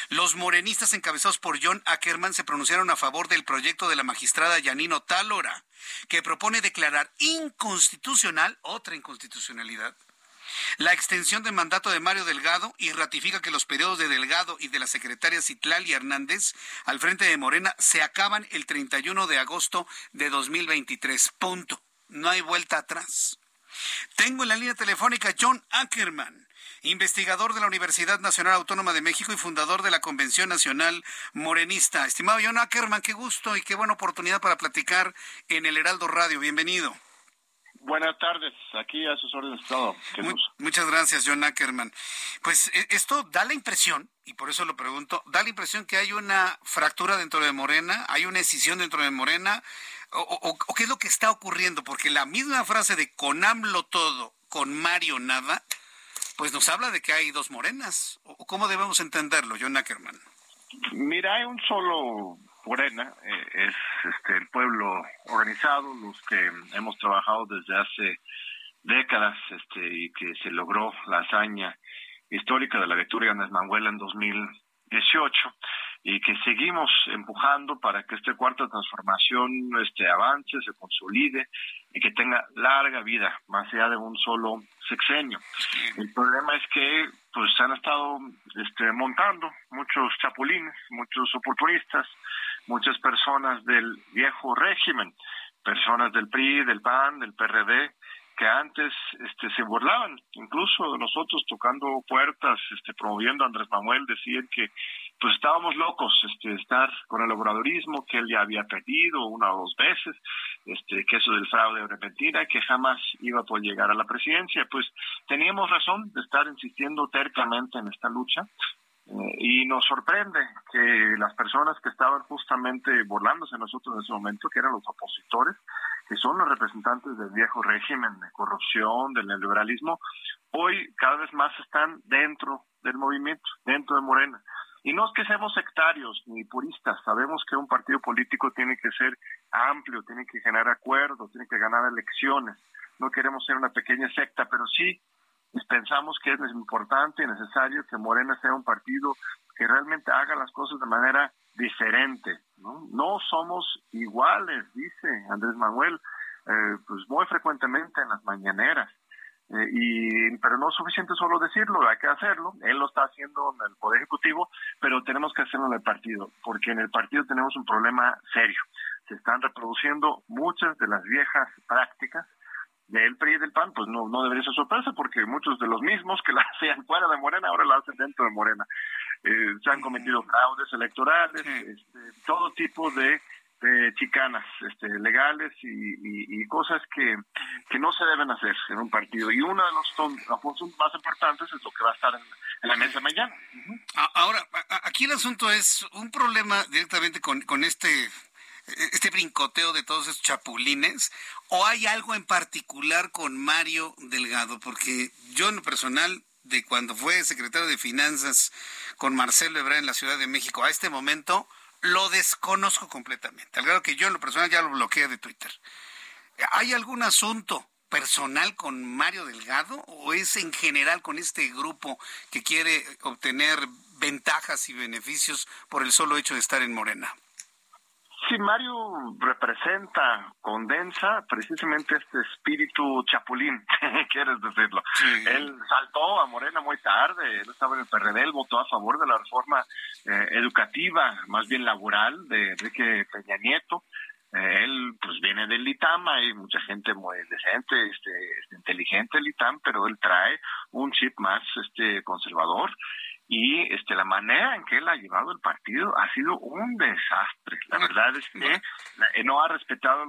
los morenistas encabezados por John Ackerman se pronunciaron a favor del proyecto de la magistrada Janine Otálora, que propone declarar inconstitucional, otra inconstitucionalidad, la extensión del mandato de Mario Delgado, y ratifica que los periodos de Delgado y de la secretaria Citlali Hernández al frente de Morena se acaban el 31 de agosto de 2023. Punto. No hay vuelta atrás. Tengo en la línea telefónica John Ackerman, investigador de la Universidad Nacional Autónoma de México y fundador de la Convención Nacional Morenista. Estimado John Ackerman, qué gusto y qué buena oportunidad para platicar en el Heraldo Radio. Bienvenido. Buenas tardes, aquí a sus órdenes todo. Muchas gracias, John Ackerman. Pues esto da la impresión, y por eso lo pregunto, da la impresión que hay una fractura dentro de Morena, hay una escisión dentro de Morena, o qué es lo que está ocurriendo, porque la misma frase de "con AMLO todo, con Mario nada", pues nos habla de que hay dos Morenas. ¿O cómo debemos entenderlo, John Ackerman? Mira, hay un solo Morena, es el pueblo organizado, los que hemos trabajado desde hace décadas, y que se logró la hazaña histórica de la victoria de Andrés Manuel en 2018. y que seguimos empujando para que esta cuarta transformación avance, se consolide y que tenga larga vida, más allá de un solo sexenio. El problema es que pues han estado montando muchos chapulines, muchos oportunistas, muchas personas del viejo régimen, personas del PRI, del PAN, del PRD, que antes se burlaban incluso de nosotros, tocando puertas, promoviendo a Andrés Manuel, decían que pues estábamos locos estar con el obradorismo, que él ya había perdido una o dos veces, que eso del fraude repentina, que jamás iba a poder llegar a la presidencia. Pues teníamos razón de estar insistiendo tercamente en esta lucha, y nos sorprende que las personas que estaban justamente burlándose de nosotros en ese momento, que eran los opositores, que son los representantes del viejo régimen de corrupción, del neoliberalismo, hoy cada vez más están dentro del movimiento, dentro de Morena. Y no es que seamos sectarios ni puristas, sabemos que un partido político tiene que ser amplio, tiene que generar acuerdos, tiene que ganar elecciones. No queremos ser una pequeña secta, pero sí pensamos que es importante y necesario que Morena sea un partido que realmente haga las cosas de manera diferente, ¿no? No somos iguales, dice Andrés Manuel, pues muy frecuentemente en las mañaneras, pero no es suficiente solo decirlo, hay que hacerlo. Él lo está haciendo en el Poder Ejecutivo, pero tenemos que hacerlo en el partido, porque en el partido tenemos un problema serio. Se están reproduciendo muchas de las viejas prácticas del PRI y del PAN, pues no debería ser sorpresa, porque muchos de los mismos que la hacían fuera de Morena, ahora la hacen dentro de Morena. Se han cometido fraudes electorales, todo tipo de chicanas legales y cosas que no se deben hacer en un partido. Y uno de los puntos más importantes es lo que va a estar en la mesa mañana. Ahora, aquí el asunto es un problema directamente con este brincoteo de todos esos chapulines, o hay algo en particular con Mario Delgado, porque yo en lo personal, de cuando fue secretario de Finanzas con Marcelo Ebrard en la Ciudad de México a este momento, lo desconozco completamente, al grado que yo en lo personal ya lo bloqueé de Twitter. ¿Hay algún asunto personal con Mario Delgado, o es en general con este grupo que quiere obtener ventajas y beneficios por el solo hecho de estar en Morena? Sí, Mario representa, condensa precisamente este espíritu chapulín, quieres decirlo. Sí. Él saltó a Morena muy tarde, él estaba en el PRD, él votó a favor de la reforma educativa, más bien laboral, de Enrique Peña Nieto. Él pues viene del ITAM, hay mucha gente muy decente, inteligente del ITAM, pero él trae un chip más conservador. Y la manera en que él ha llevado el partido ha sido un desastre. La verdad es que no ha respetado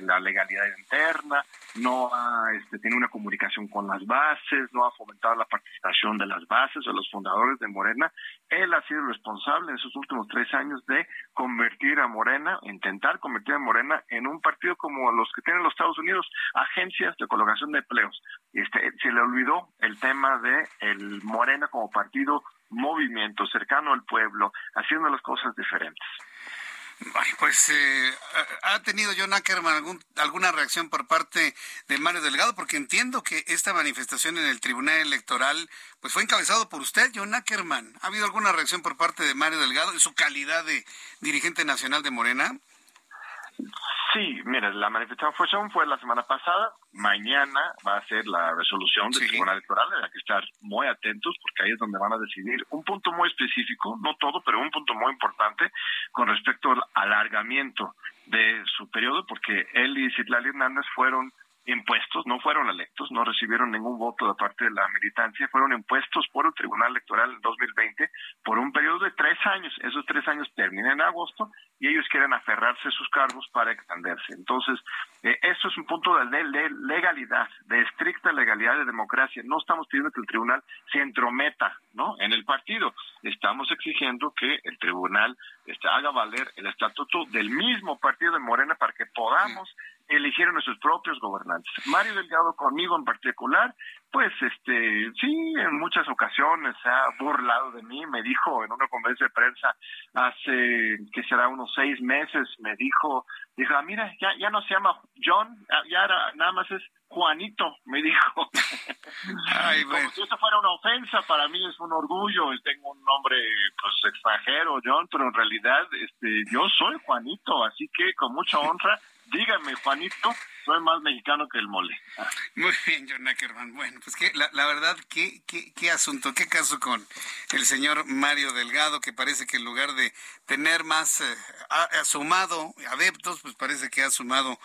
la legalidad interna, no ha tenido una comunicación con las bases, no ha fomentado la participación de las bases o los fundadores de Morena. Él ha sido responsable en sus últimos 3 años de intentar convertir a Morena en un partido como los que tienen los Estados Unidos, agencias de colocación de empleos. Se le olvidó el tema de el Morena como partido movimiento, cercano al pueblo, haciendo las cosas diferentes. Pues, ¿ha tenido John Ackerman alguna reacción por parte de Mario Delgado? Porque entiendo que esta manifestación en el Tribunal Electoral pues fue encabezado por usted, John Ackerman. ¿Ha habido alguna reacción por parte de Mario Delgado en su calidad de dirigente nacional de Morena? Sí, mira, la manifestación fue la semana pasada. Mañana va a ser la resolución del Tribunal Electoral, hay que estar muy atentos porque ahí es donde van a decidir un punto muy específico, no todo, pero un punto muy importante con respecto al alargamiento de su periodo, porque él y Citlali Hernández fueron impuestos, no fueron electos, no recibieron ningún voto de parte de la militancia, fueron impuestos por el Tribunal Electoral en 2020 por un periodo de 3 años. Esos 3 años terminan en agosto y ellos quieren aferrarse a sus cargos para extenderse. Entonces, esto es un punto de legalidad, de estricta legalidad, de democracia. No estamos pidiendo que el tribunal se entrometa, ¿no?, en el partido. Estamos exigiendo que el tribunal haga valer el estatuto del mismo partido de Morena para que podamos eligieron a sus propios gobernantes. Mario Delgado, conmigo en particular, pues sí, en muchas ocasiones se ha burlado de mí. Me dijo en una conferencia de prensa hace, que será unos 6 meses, me dijo, mira, ya no se llama John, ya era, nada más es Juanito, me dijo. Ay, bueno. Como si esto fuera una ofensa, para mí es un orgullo, tengo un nombre pues extranjero, John, pero en realidad yo soy Juanito, así que con mucha honra, dígame, Juanito, soy más mexicano que el mole. Muy bien, John Ackerman. Bueno, pues que la verdad, qué asunto, qué caso con el señor Mario Delgado, que parece que en lugar de tener más sumado adeptos, pues parece que ha sumado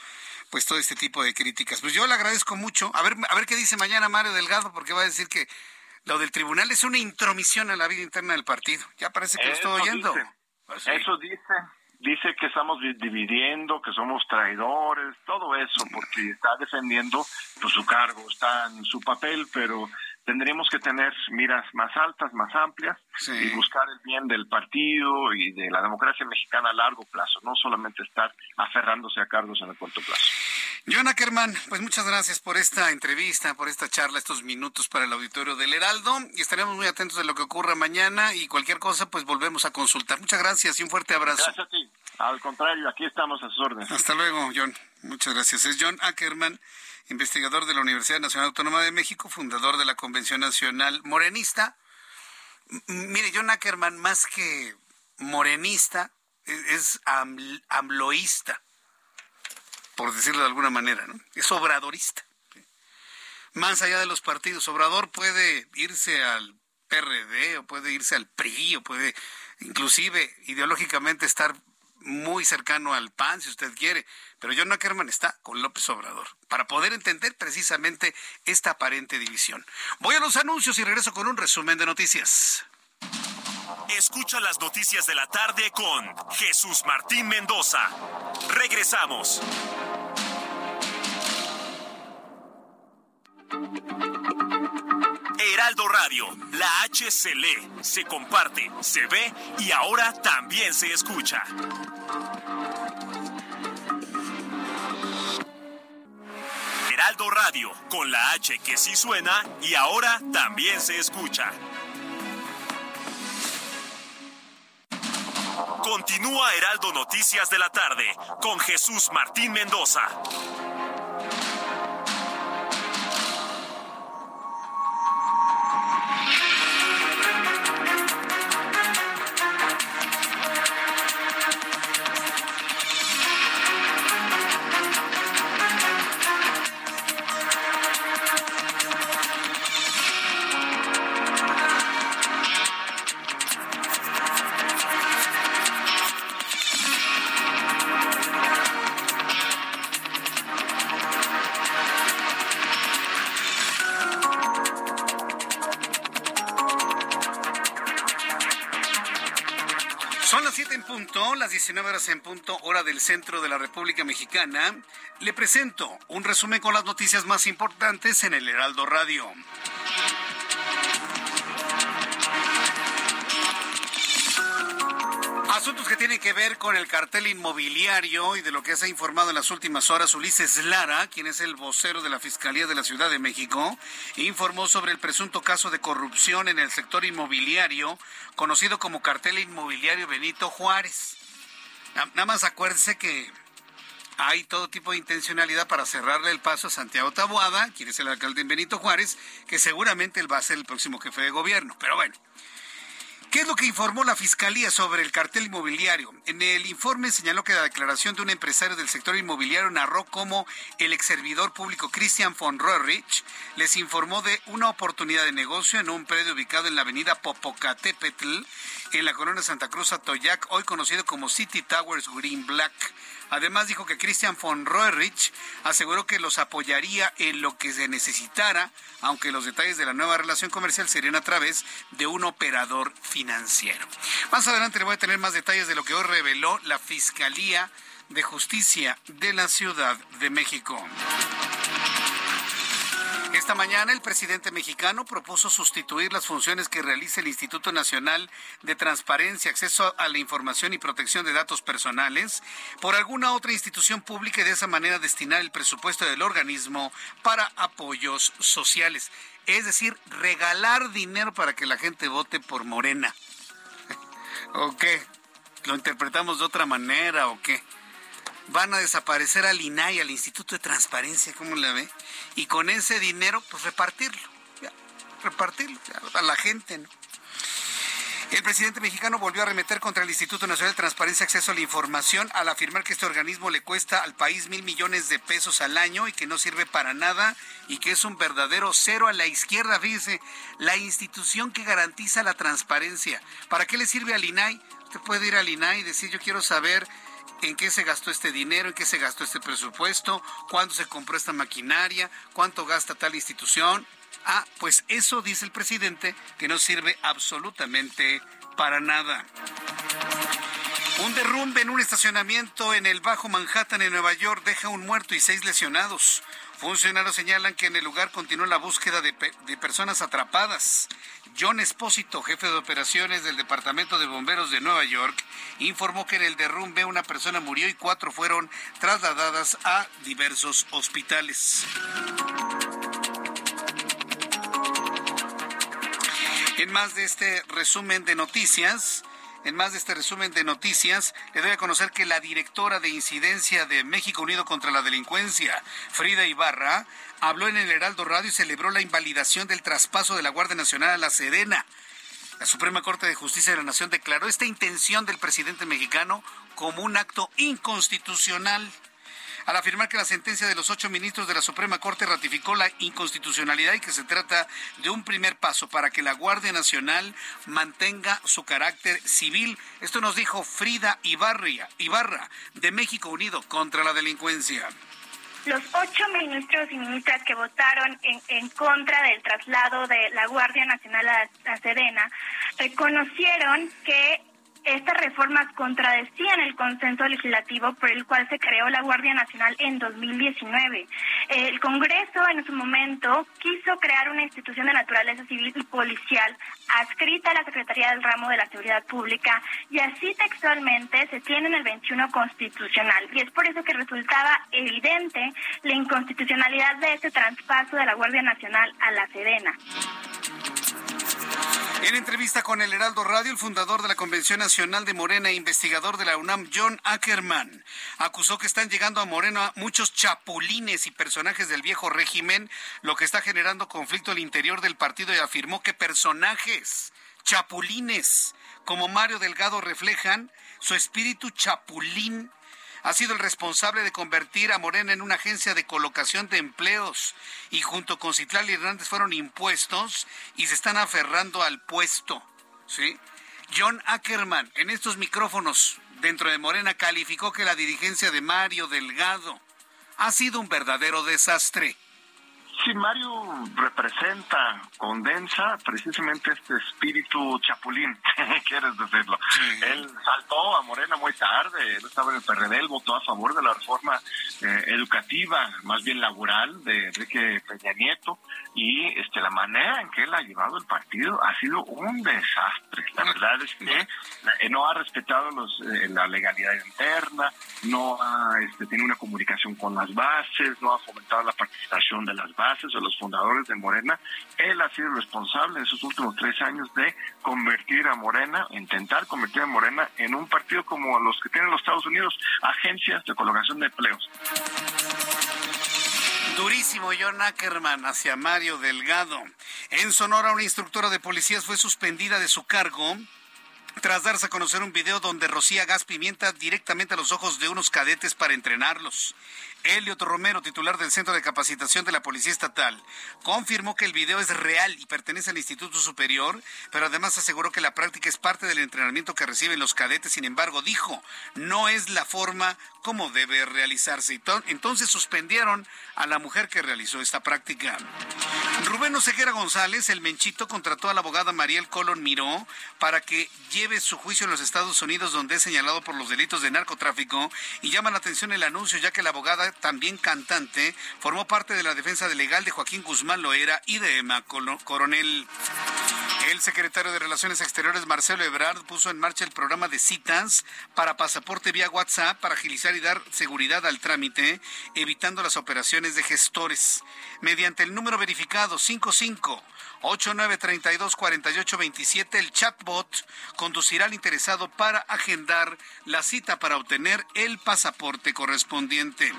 pues todo este tipo de críticas. Pues yo le agradezco mucho. A ver qué dice mañana Mario Delgado, porque va a decir que lo del tribunal es una intromisión a la vida interna del partido. Ya parece que lo estoy oyendo. Pues, sí. Eso dice. Dice que estamos dividiendo, que somos traidores, todo eso, porque está defendiendo pues, su cargo, está en su papel, pero tendremos que tener miras más altas, más amplias, sí, y buscar el bien del partido y de la democracia mexicana a largo plazo, no solamente estar aferrándose a cargos en el corto plazo. John Ackerman, pues muchas gracias por esta entrevista, por esta charla, estos minutos para el auditorio del Heraldo, y estaremos muy atentos de lo que ocurra mañana y cualquier cosa pues volvemos a consultar. Muchas gracias y un fuerte abrazo. Gracias a ti. Al contrario, aquí estamos a sus órdenes. Hasta luego, John. Muchas gracias. Es John Ackerman, investigador de la Universidad Nacional Autónoma de México, fundador de la Convención Nacional Morenista. Mire, John Ackerman, más que morenista, es amloísta, por decirlo de alguna manera, ¿no? Es obradorista. ¿Sí? Más allá de los partidos, Obrador puede irse al PRD o puede irse al PRI o puede inclusive ideológicamente estar muy cercano al PAN, si usted quiere, pero John Ackerman está con López Obrador, para poder entender precisamente esta aparente división. Voy a los anuncios y regreso con un resumen de noticias. Escucha las noticias de la tarde con Jesús Martín Mendoza. Regresamos. Heraldo Radio, la H se lee, se comparte, se ve y ahora también se escucha. Heraldo Radio, con la H que sí suena y ahora también se escucha. Continúa Heraldo Noticias de la tarde con Jesús Martín Mendoza. Las 19:00 en punto, hora del centro de la República Mexicana, le presento un resumen con las noticias más importantes en el Heraldo Radio. Asuntos que tienen que ver con el cartel inmobiliario y de lo que se ha informado en las últimas horas. Ulises Lara, quien es el vocero de la Fiscalía de la Ciudad de México, informó sobre el presunto caso de corrupción en el sector inmobiliario, conocido como cartel inmobiliario Benito Juárez. Nada más acuérdese que hay todo tipo de intencionalidad para cerrarle el paso a Santiago Taboada, quien es el alcalde en Benito Juárez, que seguramente él va a ser el próximo jefe de gobierno, pero bueno. ¿Qué es lo que informó la Fiscalía sobre el cartel inmobiliario? En el informe señaló que la declaración de un empresario del sector inmobiliario narró cómo el exservidor público Christian von Roerich les informó de una oportunidad de negocio en un predio ubicado en la avenida Popocatépetl, en la colonia Santa Cruz Atoyac, hoy conocido como City Towers Green Black. Además dijo que Christian von Roerich aseguró que los apoyaría en lo que se necesitara, aunque los detalles de la nueva relación comercial serían a través de un operador financiero. Más adelante le voy a tener más detalles de lo que hoy reveló la Fiscalía de Justicia de la Ciudad de México. Esta mañana el presidente mexicano propuso sustituir las funciones que realiza el Instituto Nacional de Transparencia, Acceso a la Información y Protección de Datos Personales por alguna otra institución pública y de esa manera destinar el presupuesto del organismo para apoyos sociales. Es decir, regalar dinero para que la gente vote por Morena. ¿O qué? ¿Lo interpretamos de otra manera o qué? Van a desaparecer al INAI, al Instituto de Transparencia, ¿cómo la ve? Y con ese dinero, pues repartirlo, a la gente, ¿no? El presidente mexicano volvió a arremeter contra el Instituto Nacional de Transparencia y Acceso a la Información al afirmar que este organismo le cuesta al país $1,000 millones al año y que no sirve para nada y que es un verdadero cero a la izquierda, fíjese, la institución que garantiza la transparencia. ¿Para qué le sirve al INAI? Usted puede ir al INAI y decir, yo quiero saber en qué se gastó este dinero, en qué se gastó este presupuesto, cuándo se compró esta maquinaria, cuánto gasta tal institución. Ah, pues eso dice el presidente que no sirve absolutamente para nada. Un derrumbe en un estacionamiento en el Bajo Manhattan en Nueva York deja un muerto y 6 lesionados. Funcionarios señalan que en el lugar continuó la búsqueda de personas atrapadas. John Espósito, jefe de operaciones del Departamento de Bomberos de Nueva York, informó que en el derrumbe una persona murió y 4 fueron trasladadas a diversos hospitales. En más de este resumen de noticias, le doy a conocer que la directora de incidencia de México Unido contra la Delincuencia, Frida Ibarra, habló en el Heraldo Radio y celebró la invalidación del traspaso de la Guardia Nacional a la Sedena. La Suprema Corte de Justicia de la Nación declaró esta intención del presidente mexicano como un acto inconstitucional, al afirmar que la sentencia de los 8 ministros de la Suprema Corte ratificó la inconstitucionalidad y que se trata de un primer paso para que la Guardia Nacional mantenga su carácter civil. Esto nos dijo Frida Ibarra, de México Unido contra la Delincuencia. Los 8 ministros y ministras que votaron en contra del traslado de la Guardia Nacional a Sedena reconocieron que estas reformas contradecían el consenso legislativo por el cual se creó la Guardia Nacional en 2019. El Congreso en su momento quiso crear una institución de naturaleza civil y policial adscrita a la Secretaría del Ramo de la Seguridad Pública y así textualmente se tiene en el 21 constitucional. Y es por eso que resultaba evidente la inconstitucionalidad de este traspaso de la Guardia Nacional a la Sedena. En entrevista con el Heraldo Radio, el fundador de la Convención Nacional de Morena e investigador de la UNAM, John Ackerman, acusó que están llegando a Morena muchos chapulines y personajes del viejo régimen, lo que está generando conflicto al interior del partido, y afirmó que personajes chapulines como Mario Delgado reflejan su espíritu chapulín. Ha sido el responsable de convertir a Morena en una agencia de colocación de empleos y junto con Citlali Hernández fueron impuestos y se están aferrando al puesto, ¿sí? John Ackerman, en estos micrófonos dentro de Morena, calificó que la dirigencia de Mario Delgado ha sido un verdadero desastre. Sí, Mario representa, condensa precisamente este espíritu chapulín, quieres decirlo. Sí. Él saltó a Morena muy tarde, él estaba en el PRD, él votó a favor de la reforma educativa, más bien laboral, de Enrique Peña Nieto, y la manera en que él ha llevado el partido ha sido un desastre. La verdad es que no ha respetado la legalidad interna, no ha tenido una comunicación con las bases, no ha fomentado la participación de las bases o los fundadores de Morena. Él ha sido responsable en sus últimos 3 años de intentar convertir a Morena en un partido como los que tienen los Estados Unidos, agencias de colocación de empleos. Durísimo John Ackerman hacia Mario Delgado. En Sonora, una instructora de policías fue suspendida de su cargo tras darse a conocer un video donde rocía gas pimienta directamente a los ojos de unos cadetes para entrenarlos. Elliot Romero, titular del Centro de Capacitación de la Policía Estatal, confirmó que el video es real y pertenece al Instituto Superior, pero además aseguró que la práctica es parte del entrenamiento que reciben los cadetes. Sin embargo, dijo, no es la forma como debe realizarse. Entonces suspendieron a la mujer que realizó esta práctica. Rubén Oseguera González, el Menchito, contrató a la abogada Mariel Colón Miró para que lleve debe su juicio en los Estados Unidos, donde es señalado por los delitos de narcotráfico, y llama la atención el anuncio, ya que la abogada, también cantante, formó parte de la defensa legal de Joaquín Guzmán Loera y de Emma Coronel. El secretario de Relaciones Exteriores, Marcelo Ebrard, puso en marcha el programa de citas para pasaporte vía WhatsApp para agilizar y dar seguridad al trámite, evitando las operaciones de gestores. Mediante el número verificado 55-8932-4827, el chatbot conducirá al interesado para agendar la cita para obtener el pasaporte correspondiente.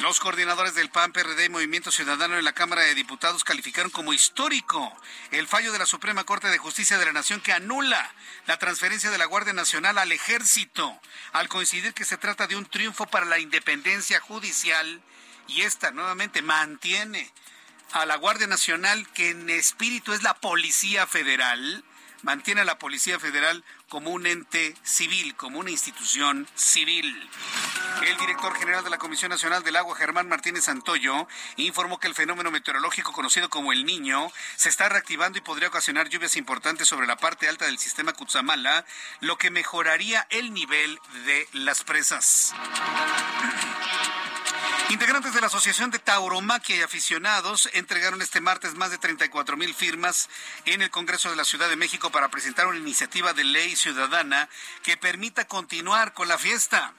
Los coordinadores del PAN, PRD y Movimiento Ciudadano en la Cámara de Diputados calificaron como histórico el fallo de la Suprema Corte de Justicia de la Nación que anula la transferencia de la Guardia Nacional al Ejército, al coincidir que se trata de un triunfo para la independencia judicial, y esta nuevamente mantiene a la Guardia Nacional, que en espíritu es la Policía Federal, mantiene a la Policía Federal como un ente civil, como una institución civil. El director general de la Comisión Nacional del Agua, Germán Martínez Santoyo, informó que el fenómeno meteorológico conocido como El Niño se está reactivando y podría ocasionar lluvias importantes sobre la parte alta del sistema Cutzamala, lo que mejoraría el nivel de las presas. Integrantes de la Asociación de Tauromaquia y Aficionados entregaron este martes más de 34,000 firmas en el Congreso de la Ciudad de México para presentar una iniciativa de ley ciudadana que permita continuar con la fiesta,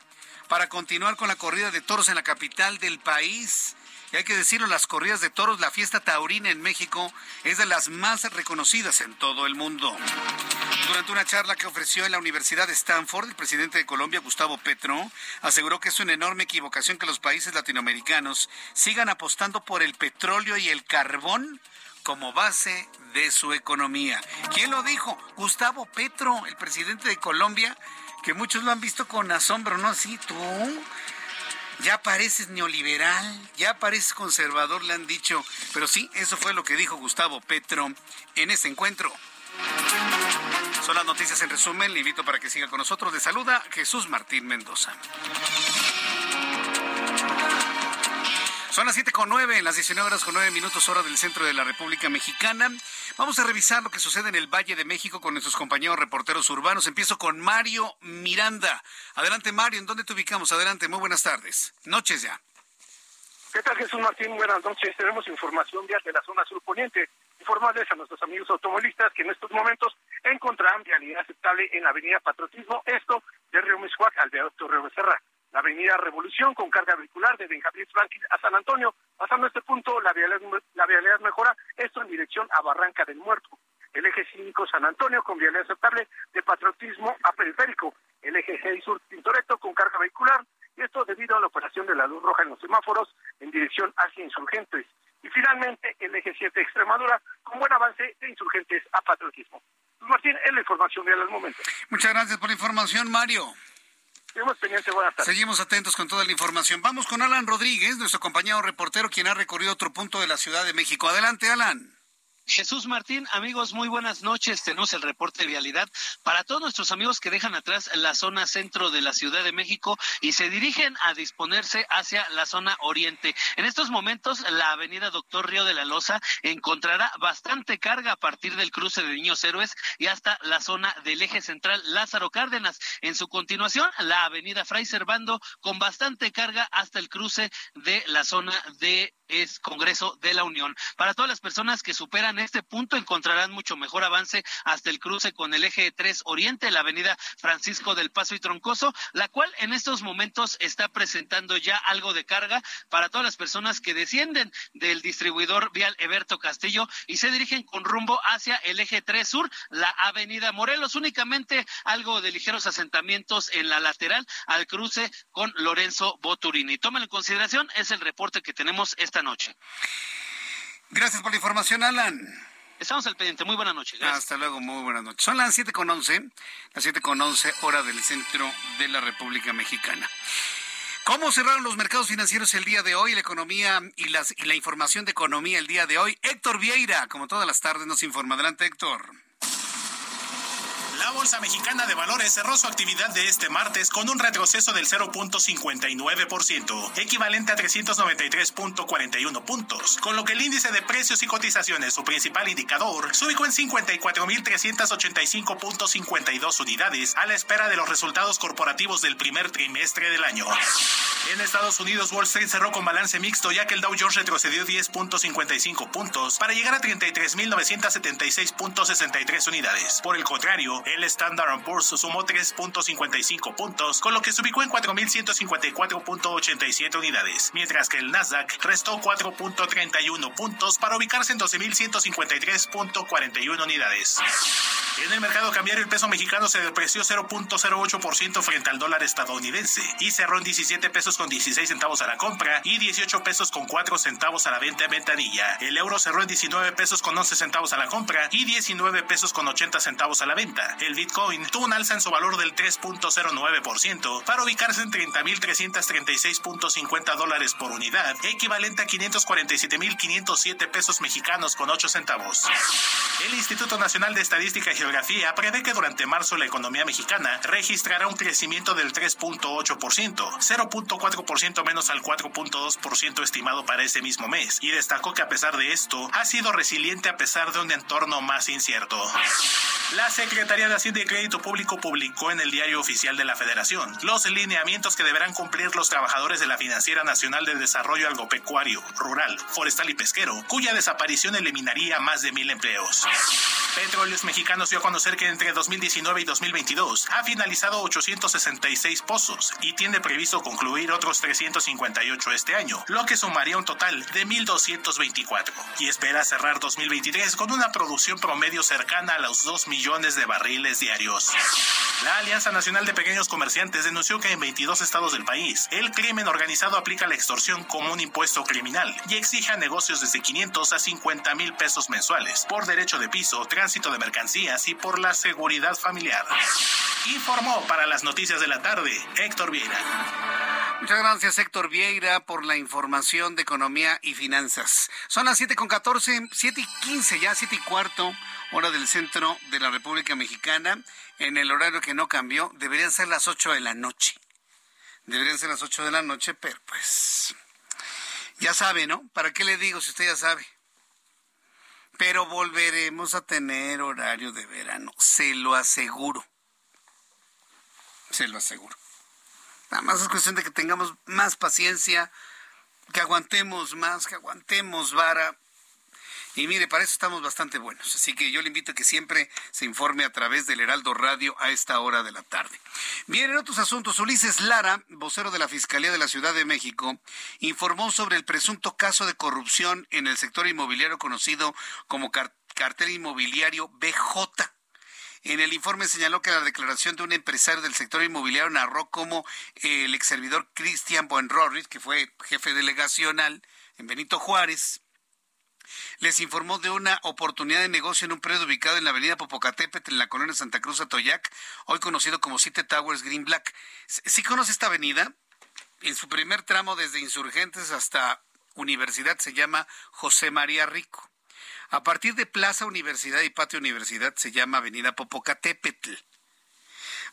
para continuar con la corrida de toros en la capital del país. Y hay que decirlo, las corridas de toros, la fiesta taurina en México es de las más reconocidas en todo el mundo. Durante una charla que ofreció en la Universidad de Stanford, el presidente de Colombia, Gustavo Petro, aseguró que es una enorme equivocación que los países latinoamericanos sigan apostando por el petróleo y el carbón como base de su economía. ¿Quién lo dijo? Gustavo Petro, el presidente de Colombia, que muchos lo han visto con asombro, ¿no? Así, tú ya pareces neoliberal, ya pareces conservador, le han dicho. Pero sí, eso fue lo que dijo Gustavo Petro en ese encuentro. Son las noticias en resumen. Le invito para que siga con nosotros. Le saluda Jesús Martín Mendoza. Son las 7:09, en las 19:09, hora del centro de la República Mexicana. Vamos a revisar lo que sucede en el Valle de México con nuestros compañeros reporteros urbanos. Empiezo con Mario Miranda. Adelante, Mario, ¿en dónde te ubicamos? Adelante, muy buenas tardes. Noches ya. ¿Qué tal, Jesús Martín? Buenas noches. Tenemos información vial de la zona surponiente. Informarles a nuestros amigos automovilistas que en estos momentos encontrarán vialidad aceptable en la avenida Patriotismo, esto de Río Mixcoac al viaducto Río Becerra. La avenida Revolución con carga vehicular de Benjamín Franklin a San Antonio. Pasando este punto, la vialidad mejora, esto en dirección a Barranca del Muerto. El eje 5 San Antonio con vialidad aceptable de Patriotismo a Periférico. El eje 6 Sur Tintoretto con carga vehicular, y esto debido a la operación de la luz roja en los semáforos en dirección hacia Insurgentes. Y finalmente, el eje 7 Extremadura con buen avance de Insurgentes a Patriotismo. Martín, es la información vial al momento. Muchas gracias por la información, Mario. Seguimos atentos con toda la información. Vamos con Alan Rodríguez, nuestro compañero reportero, quien ha recorrido otro punto de la Ciudad de México. Adelante, Alan. Jesús Martín, amigos, muy buenas noches. Tenemos el reporte de vialidad para todos nuestros amigos que dejan atrás la zona centro de la Ciudad de México y se dirigen a disponerse hacia la zona oriente. En estos momentos, la avenida Doctor Río de la Loza encontrará bastante carga a partir del cruce de Niños Héroes y hasta la zona del eje central Lázaro Cárdenas. En su continuación, la avenida Fray Servando con bastante carga hasta el cruce de la zona de es Congreso de la Unión. Para todas las personas que superan este punto encontrarán mucho mejor avance hasta el cruce con el eje 3 Oriente, la avenida Francisco del Paso y Troncoso, la cual en estos momentos está presentando ya algo de carga para todas las personas que descienden del distribuidor vial Eberto Castillo y se dirigen con rumbo hacia el eje 3 Sur, la avenida Morelos, únicamente algo de ligeros asentamientos en la lateral al cruce con Lorenzo Boturini. Tómenlo en consideración, es el reporte que tenemos esta noche. Gracias por la información, Alan. Estamos al pendiente. Muy buenas noches. Gracias. Hasta luego, muy buenas noches. Son las 7:11, las 7:11, hora del centro de la República Mexicana. ¿Cómo cerraron los mercados financieros el día de hoy? La economía y la información de economía el día de hoy. Héctor Vieira, como todas las tardes, nos informa. Adelante, Héctor. La Bolsa Mexicana de Valores cerró su actividad de este martes con un retroceso del 0.59%, equivalente a 393.41 puntos, con lo que el índice de precios y cotizaciones, su principal indicador, se ubicó en 54,385.52 unidades a la espera de los resultados corporativos del primer trimestre del año. En Estados Unidos, Wall Street cerró con balance mixto, ya que el Dow Jones retrocedió 10.55 puntos para llegar a 33,976.63 unidades. Por el contrario, el Standard & Poor's sumó 3.55 puntos, con lo que se ubicó en 4,154.87 unidades, mientras que el Nasdaq restó 4.31 puntos para ubicarse en 12,153.41 unidades. En el mercado cambiario, el peso mexicano se depreció 0.08% frente al dólar estadounidense y cerró en 17 pesos con 16 centavos a la compra y 18 pesos con 4 centavos a la venta en ventanilla. El euro cerró en 19 pesos con 11 centavos a la compra y 19 pesos con 80 centavos a la venta. El Bitcoin tuvo un alza en su valor del 3.09% para ubicarse en 30,336.50 dólares por unidad, equivalente a 547,507 pesos mexicanos con 8 centavos. El Instituto Nacional de Estadística y Geografía prevé que durante marzo la economía mexicana registrará un crecimiento del 3.8%, 0.4% menos al 4.2% estimado para ese mismo mes, y destacó que a pesar de esto, ha sido resiliente a pesar de un entorno más incierto. La Secretaría de Hacienda y Crédito Público publicó en el Diario Oficial de la Federación los lineamientos que deberán cumplir los trabajadores de la Financiera Nacional de Desarrollo Agropecuario, Rural, Forestal y Pesquero, cuya desaparición eliminaría más de 1,000 empleos. Petróleos Mexicanos dio a conocer que entre 2019 y 2022 ha finalizado 866 pozos y tiene previsto concluir otros 358 este año, lo que sumaría un total de 1,224, y espera cerrar 2023 con una producción promedio cercana a los 2 millones de barriles diarios. La Alianza Nacional de Pequeños Comerciantes denunció que en 22 estados del país, el crimen organizado aplica la extorsión como un impuesto criminal y exige a negocios desde 500 a 50 mil pesos mensuales por derecho de piso, tránsito de mercancías y por la seguridad familiar. Informó para las noticias de la tarde Héctor Vieira. Muchas gracias, Héctor Vieira, por la información de economía y finanzas. Son las 7:14, 7:15, ya 7:15, hora del centro de la República Mexicana. En el horario que no cambió, deberían ser las 8 de la noche. Deberían ser las 8 de la noche, pero pues ya sabe, ¿no? ¿Para qué le digo si usted ya sabe? Pero volveremos a tener horario de verano, se lo aseguro. Se lo aseguro. Nada más es cuestión de que tengamos más paciencia, que aguantemos más, que aguantemos vara. Y mire, para eso estamos bastante buenos. Así que yo le invito a que siempre se informe a través del Heraldo Radio a esta hora de la tarde. Bien, en otros asuntos, Ulises Lara, vocero de la Fiscalía de la Ciudad de México, informó sobre el presunto caso de corrupción en el sector inmobiliario conocido como cartel inmobiliario BJ. En el informe señaló que la declaración de un empresario del sector inmobiliario narró cómo el ex servidor Cristian Buenrorrit, que fue jefe delegacional en Benito Juárez, les informó de una oportunidad de negocio en un predio ubicado en la avenida Popocatépetl, en la colonia Santa Cruz Atoyac, hoy conocido como City Towers Green Black. ¿Sí conoce esta avenida? En su primer tramo, desde Insurgentes hasta Universidad, se llama José María Rico. A partir de Plaza Universidad y Patio Universidad, se llama avenida Popocatépetl.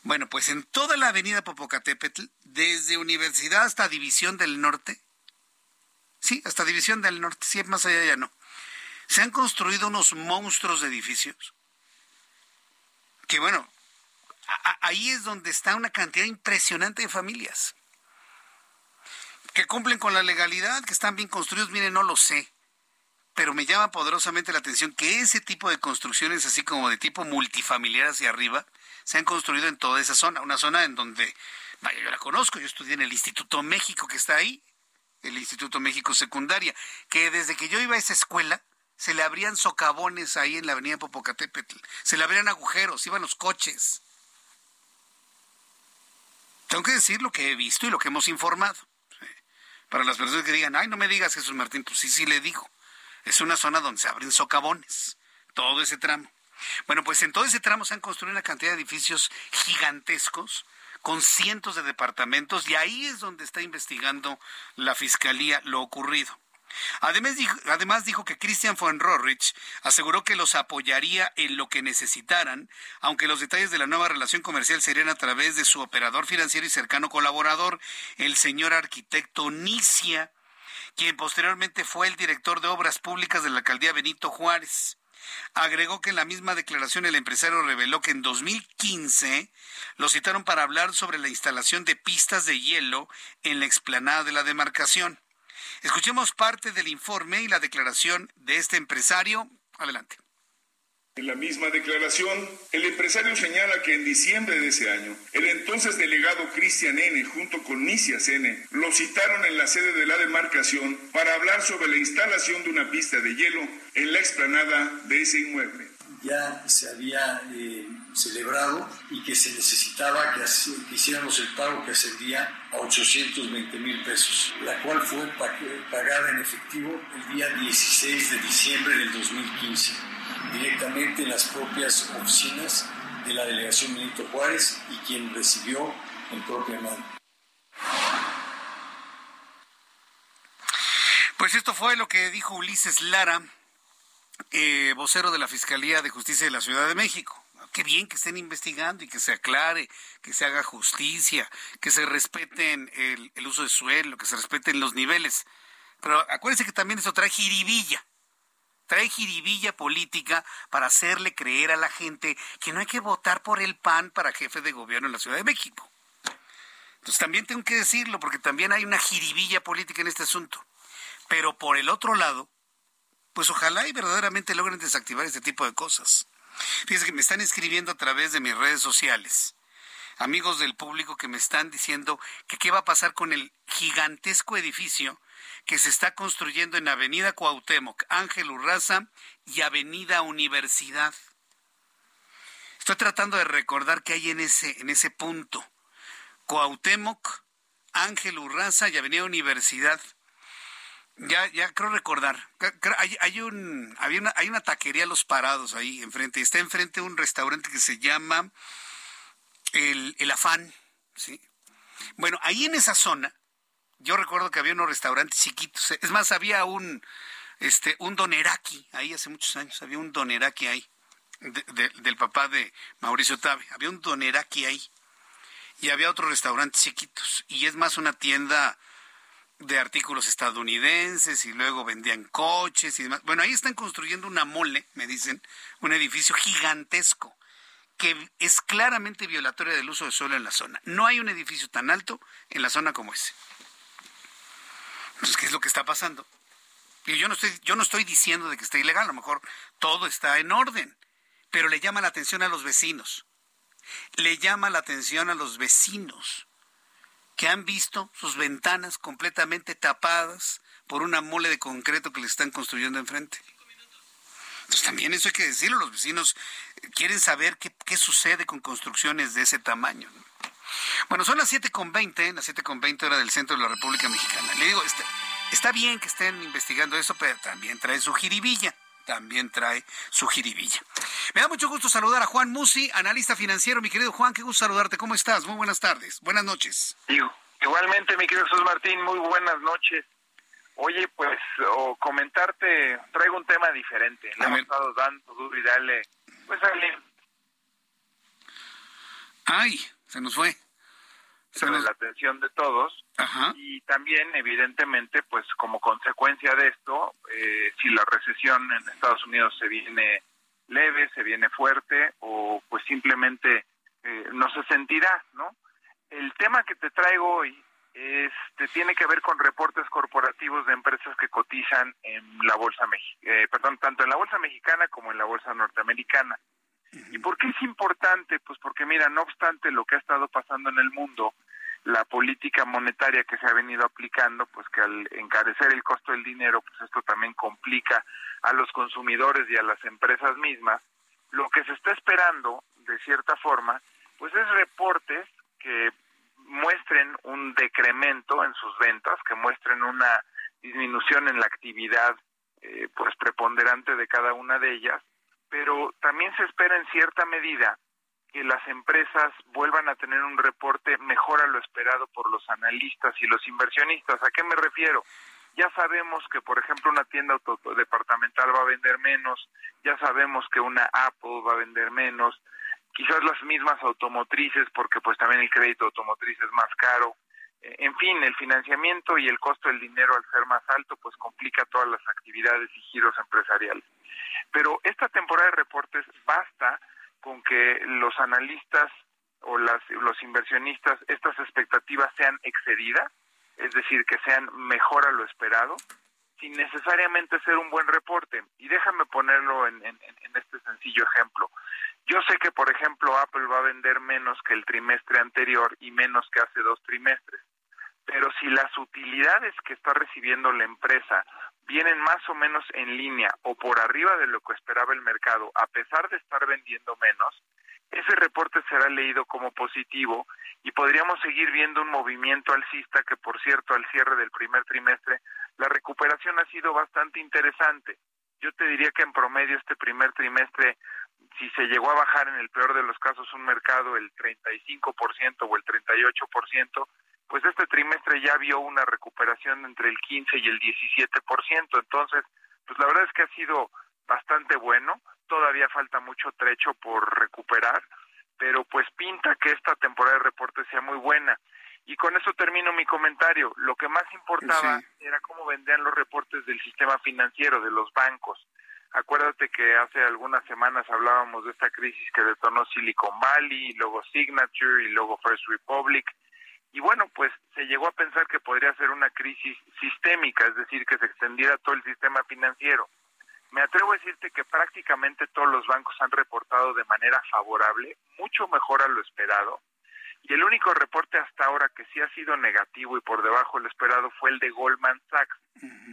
Bueno, pues en toda la avenida Popocatépetl, desde Universidad hasta División del Norte, sí, hasta División del Norte, sí, más allá ya no, se han construido unos monstruos de edificios que, bueno, ahí es donde está una cantidad impresionante de familias que cumplen con la legalidad, que están bien construidos. Miren, no lo sé, pero me llama poderosamente la atención que ese tipo de construcciones, así como de tipo multifamiliar hacia arriba, se han construido en toda esa zona, una zona en donde, vaya, yo la conozco, yo estudié en el Instituto México que está ahí, el Instituto México Secundaria, que desde que yo iba a esa escuela, se le abrían socavones ahí en la avenida Popocatépetl, se le abrían agujeros, iban los coches. Tengo que decir lo que he visto y lo que hemos informado. Para las personas que digan, ay, no me digas, Jesús Martín, pues sí, sí le digo. Es una zona donde se abren socavones, todo ese tramo. Bueno, pues en todo ese tramo se han construido una cantidad de edificios gigantescos, con cientos de departamentos, y ahí es donde está investigando la Fiscalía lo ocurrido. Además dijo que Christian von Rohrich aseguró que los apoyaría en lo que necesitaran, aunque los detalles de la nueva relación comercial serían a través de su operador financiero y cercano colaborador, el señor arquitecto Nicia, quien posteriormente fue el director de Obras Públicas de la alcaldía Benito Juárez. Agregó que en la misma declaración el empresario reveló que en 2015 lo citaron para hablar sobre la instalación de pistas de hielo en la explanada de la demarcación. Escuchemos parte del informe y la declaración de este empresario. Adelante. En la misma declaración, el empresario señala que en diciembre de ese año, el entonces delegado Cristian N. junto con Nicias N. lo citaron en la sede de la demarcación para hablar sobre la instalación de una pista de hielo en la explanada de ese inmueble. Ya se había celebrado y que se necesitaba que hiciéramos el pago que ascendía a 820,000 pesos, la cual fue pagada en efectivo el día 16 de diciembre del 2015, directamente en las propias oficinas de la delegación Benito Juárez y quien recibió en propia mano. Pues esto fue lo que dijo Ulises Lara, vocero de la Fiscalía de Justicia de la Ciudad de México. Qué bien que estén investigando y que se aclare, que se haga justicia, que se respeten el uso de suelo, que se respeten los niveles. Pero acuérdense que también eso trae jiribilla política para hacerle creer a la gente que no hay que votar por el PAN para jefe de gobierno en la Ciudad de México. Entonces también tengo que decirlo, porque también hay una jiribilla política en este asunto. Pero por el otro lado, pues ojalá y verdaderamente logren desactivar este tipo de cosas. Fíjense que me están escribiendo a través de mis redes sociales, amigos del público que me están diciendo que qué va a pasar con el gigantesco edificio que se está construyendo en Avenida Cuauhtémoc, Ángel Urraza y Avenida Universidad. Estoy tratando de recordar qué hay en ese punto. Cuauhtémoc, Ángel Urraza y Avenida Universidad. Ya creo recordar. Hay una taquería Los Parados ahí enfrente. Está enfrente un restaurante que se llama El Afán, ¿sí? Bueno, ahí en esa zona, yo recuerdo que había unos restaurantes chiquitos. Es más, había un doneraki ahí hace muchos años. Había un doneraki ahí, del papá de Mauricio Tabe. Había un doneraki ahí. Y había otros restaurantes chiquitos. Y es más, una tienda de artículos estadounidenses y luego vendían coches y demás. Bueno, ahí están construyendo una mole, me dicen, un edificio gigantesco que es claramente violatorio del uso de suelo en la zona. No hay un edificio tan alto en la zona como ese. Entonces, ¿qué es lo que está pasando? Y yo no estoy diciendo de que esté ilegal, a lo mejor todo está en orden, pero le llama la atención a los vecinos. Le llama la atención a los vecinos que han visto sus ventanas completamente tapadas por una mole de concreto que le están construyendo enfrente. Entonces también eso hay que decirlo, los vecinos quieren saber qué sucede con construcciones de ese tamaño. Bueno, son las 7:20, las 7:20 hora del centro de la República Mexicana. Le digo, está bien que estén investigando eso, pero también trae su jiribilla. Me da mucho gusto saludar a Juan Musi, analista financiero. Mi querido Juan, qué gusto saludarte. ¿Cómo estás? Muy buenas tardes. Buenas noches. Igualmente, mi querido Jesús Martín, muy buenas noches. Oye, pues, comentarte, traigo un tema diferente. Le hemos estado dando duro y dale. Pues, dale. Ay, se nos fue. La atención de todos. Ajá. Y también evidentemente pues como consecuencia de esto si la recesión en Estados Unidos se viene leve, se viene fuerte o pues simplemente no se sentirá, ¿no? El tema que te traigo hoy tiene que ver con reportes corporativos de empresas que cotizan en la bolsa tanto en la bolsa mexicana como en la bolsa norteamericana. ¿Y por qué es importante? Pues porque, mira, no obstante lo que ha estado pasando en el mundo, la política monetaria que se ha venido aplicando, pues que al encarecer el costo del dinero, pues esto también complica a los consumidores y a las empresas mismas. Lo que se está esperando, de cierta forma, pues es reportes que muestren un decremento en sus ventas, que muestren una disminución en la actividad pues preponderante de cada una de ellas, pero también se espera en cierta medida que las empresas vuelvan a tener un reporte mejor a lo esperado por los analistas y los inversionistas. ¿A qué me refiero? Ya sabemos que, por ejemplo, una tienda departamental va a vender menos, ya sabemos que una Apple va a vender menos, quizás las mismas automotrices, porque pues también el crédito automotriz es más caro. En fin, el financiamiento y el costo del dinero al ser más alto, pues complica todas las actividades y giros empresariales. Pero esta temporada de reportes basta con que los analistas o los inversionistas, estas expectativas sean excedidas, es decir, que sean mejor a lo esperado, sin necesariamente ser un buen reporte. Y déjame ponerlo en este sencillo ejemplo. Yo sé que, por ejemplo, Apple va a vender menos que el trimestre anterior y menos que hace 2 trimestres. Pero si las utilidades que está recibiendo la empresa vienen más o menos en línea o por arriba de lo que esperaba el mercado, a pesar de estar vendiendo menos, ese reporte será leído como positivo y podríamos seguir viendo un movimiento alcista que, por cierto, al cierre del primer trimestre, la recuperación ha sido bastante interesante. Yo te diría que en promedio este primer trimestre, si se llegó a bajar en el peor de los casos un mercado el 35% o el 38%, pues este trimestre ya vio una recuperación entre el 15 y el 17%. Entonces, pues la verdad es que ha sido bastante bueno. Todavía falta mucho trecho por recuperar, pero pues pinta que esta temporada de reportes sea muy buena. Y con eso termino mi comentario. Lo que más importaba era cómo vendían los reportes del sistema financiero, de los bancos. Acuérdate que hace algunas semanas hablábamos de esta crisis que detonó Silicon Valley, y luego Signature y luego First Republic. Y bueno, pues se llegó a pensar que podría ser una crisis sistémica, es decir, que se extendiera todo el sistema financiero. Me atrevo a decirte que prácticamente todos los bancos han reportado de manera favorable, mucho mejor a lo esperado. Y el único reporte hasta ahora que sí ha sido negativo y por debajo de lo esperado fue el de Goldman Sachs,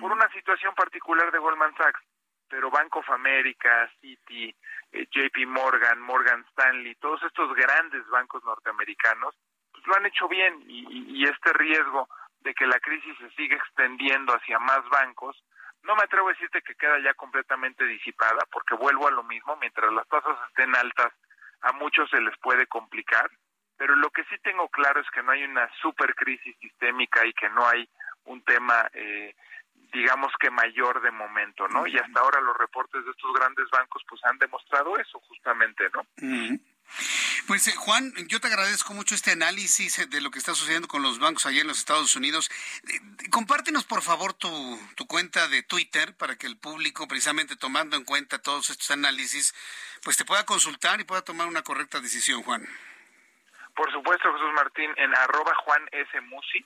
por una situación particular de Goldman Sachs. Pero Bank of America, Citi, JP Morgan, Morgan Stanley, todos estos grandes bancos norteamericanos, pues lo han hecho bien y este riesgo de que la crisis se siga extendiendo hacia más bancos, no me atrevo a decirte que queda ya completamente disipada, porque vuelvo a lo mismo, mientras las tasas estén altas, a muchos se les puede complicar, pero lo que sí tengo claro es que no hay una supercrisis sistémica y que no hay un tema digamos que mayor de momento, ¿no? Y hasta ahora los reportes de estos grandes bancos pues han demostrado eso justamente, ¿no? Pues Juan, yo te agradezco mucho este análisis de lo que está sucediendo con los bancos allá en los Estados Unidos. Compártenos por favor tu cuenta de Twitter para que el público, precisamente tomando en cuenta todos estos análisis, pues te pueda consultar y pueda tomar una correcta decisión, Juan. Por supuesto, Jesús Martín, en @JuanSMusi.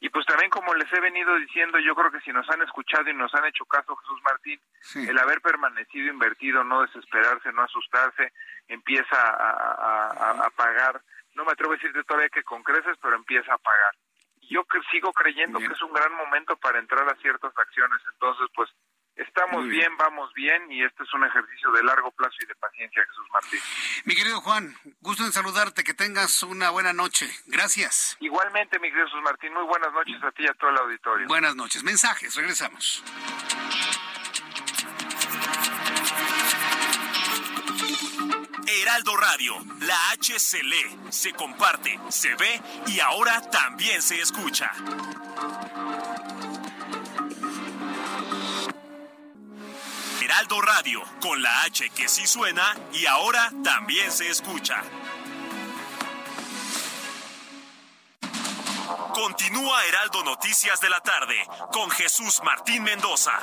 Y pues también, como les he venido diciendo, yo creo que si nos han escuchado y nos han hecho caso, Jesús Martín, el haber permanecido invertido, no desesperarse, no asustarse, empieza a pagar. No me atrevo a decirte todavía que con creces, pero empieza a pagar. Y yo sigo creyendo que es un gran momento para entrar a ciertas acciones. Entonces, pues, estamos bien, vamos bien, y este es un ejercicio de largo plazo y de paciencia, Jesús Martín. Mi querido Juan, gusto en saludarte, que tengas una buena noche. Gracias. Igualmente, mi querido Jesús Martín, muy buenas noches a ti y a todo el auditorio. Buenas noches. Mensajes, regresamos. Heraldo Radio, la H se lee, se comparte, se ve y ahora también se escucha. Heraldo Radio, con la H que sí suena y ahora también se escucha. Continúa Heraldo Noticias de la tarde con Jesús Martín Mendoza.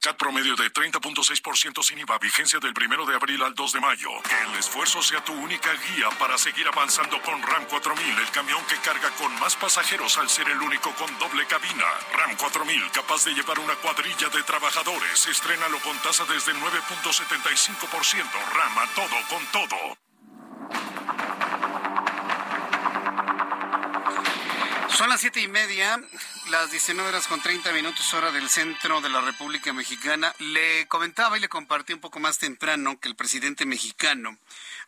CAT promedio de 30.6% sin IVA, vigencia del 1 de abril al 2 de mayo. Que el esfuerzo sea tu única guía para seguir avanzando con RAM 4000, el camión que carga con más pasajeros al ser el único con doble cabina. RAM 4000, capaz de llevar una cuadrilla de trabajadores. Estrénalo con tasa desde 9.75%. RAM a todo con todo. Son las 7:30, las 19:30 hora del centro de la República Mexicana. Le comentaba y le compartí un poco más temprano que el presidente mexicano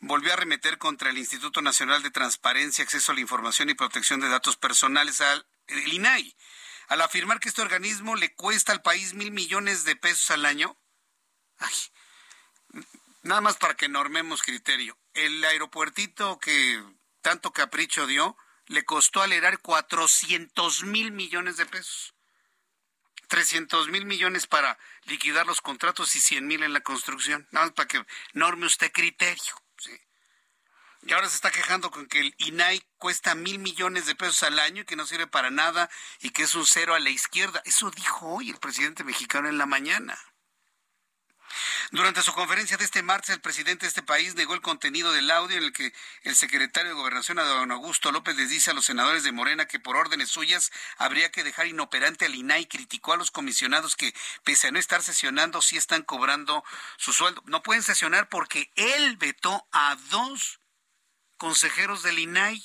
volvió a arremeter contra el Instituto Nacional de Transparencia, Acceso a la Información y Protección de Datos Personales, el INAI, al afirmar que este organismo le cuesta al país $1,000 millones al año. Nada más para que normemos criterio. El aeropuertito que tanto capricho dio, le costó al erario 400,000 millones de pesos. 300,000 millones para liquidar los contratos y 100,000 en la construcción. Nada más para que norme usted criterio, ¿sí? Y ahora se está quejando con que el INAI cuesta 1,000 millones de pesos al año y que no sirve para nada y que es un cero a la izquierda. Eso dijo hoy el presidente mexicano en la mañana. Durante su conferencia de este martes, el presidente de este país negó el contenido del audio en el que el secretario de Gobernación, don Augusto López, les dice a los senadores de Morena que por órdenes suyas habría que dejar inoperante al INAI. Criticó a los comisionados que, pese a no estar sesionando, sí están cobrando su sueldo. No pueden sesionar porque él vetó a 2 consejeros del INAI.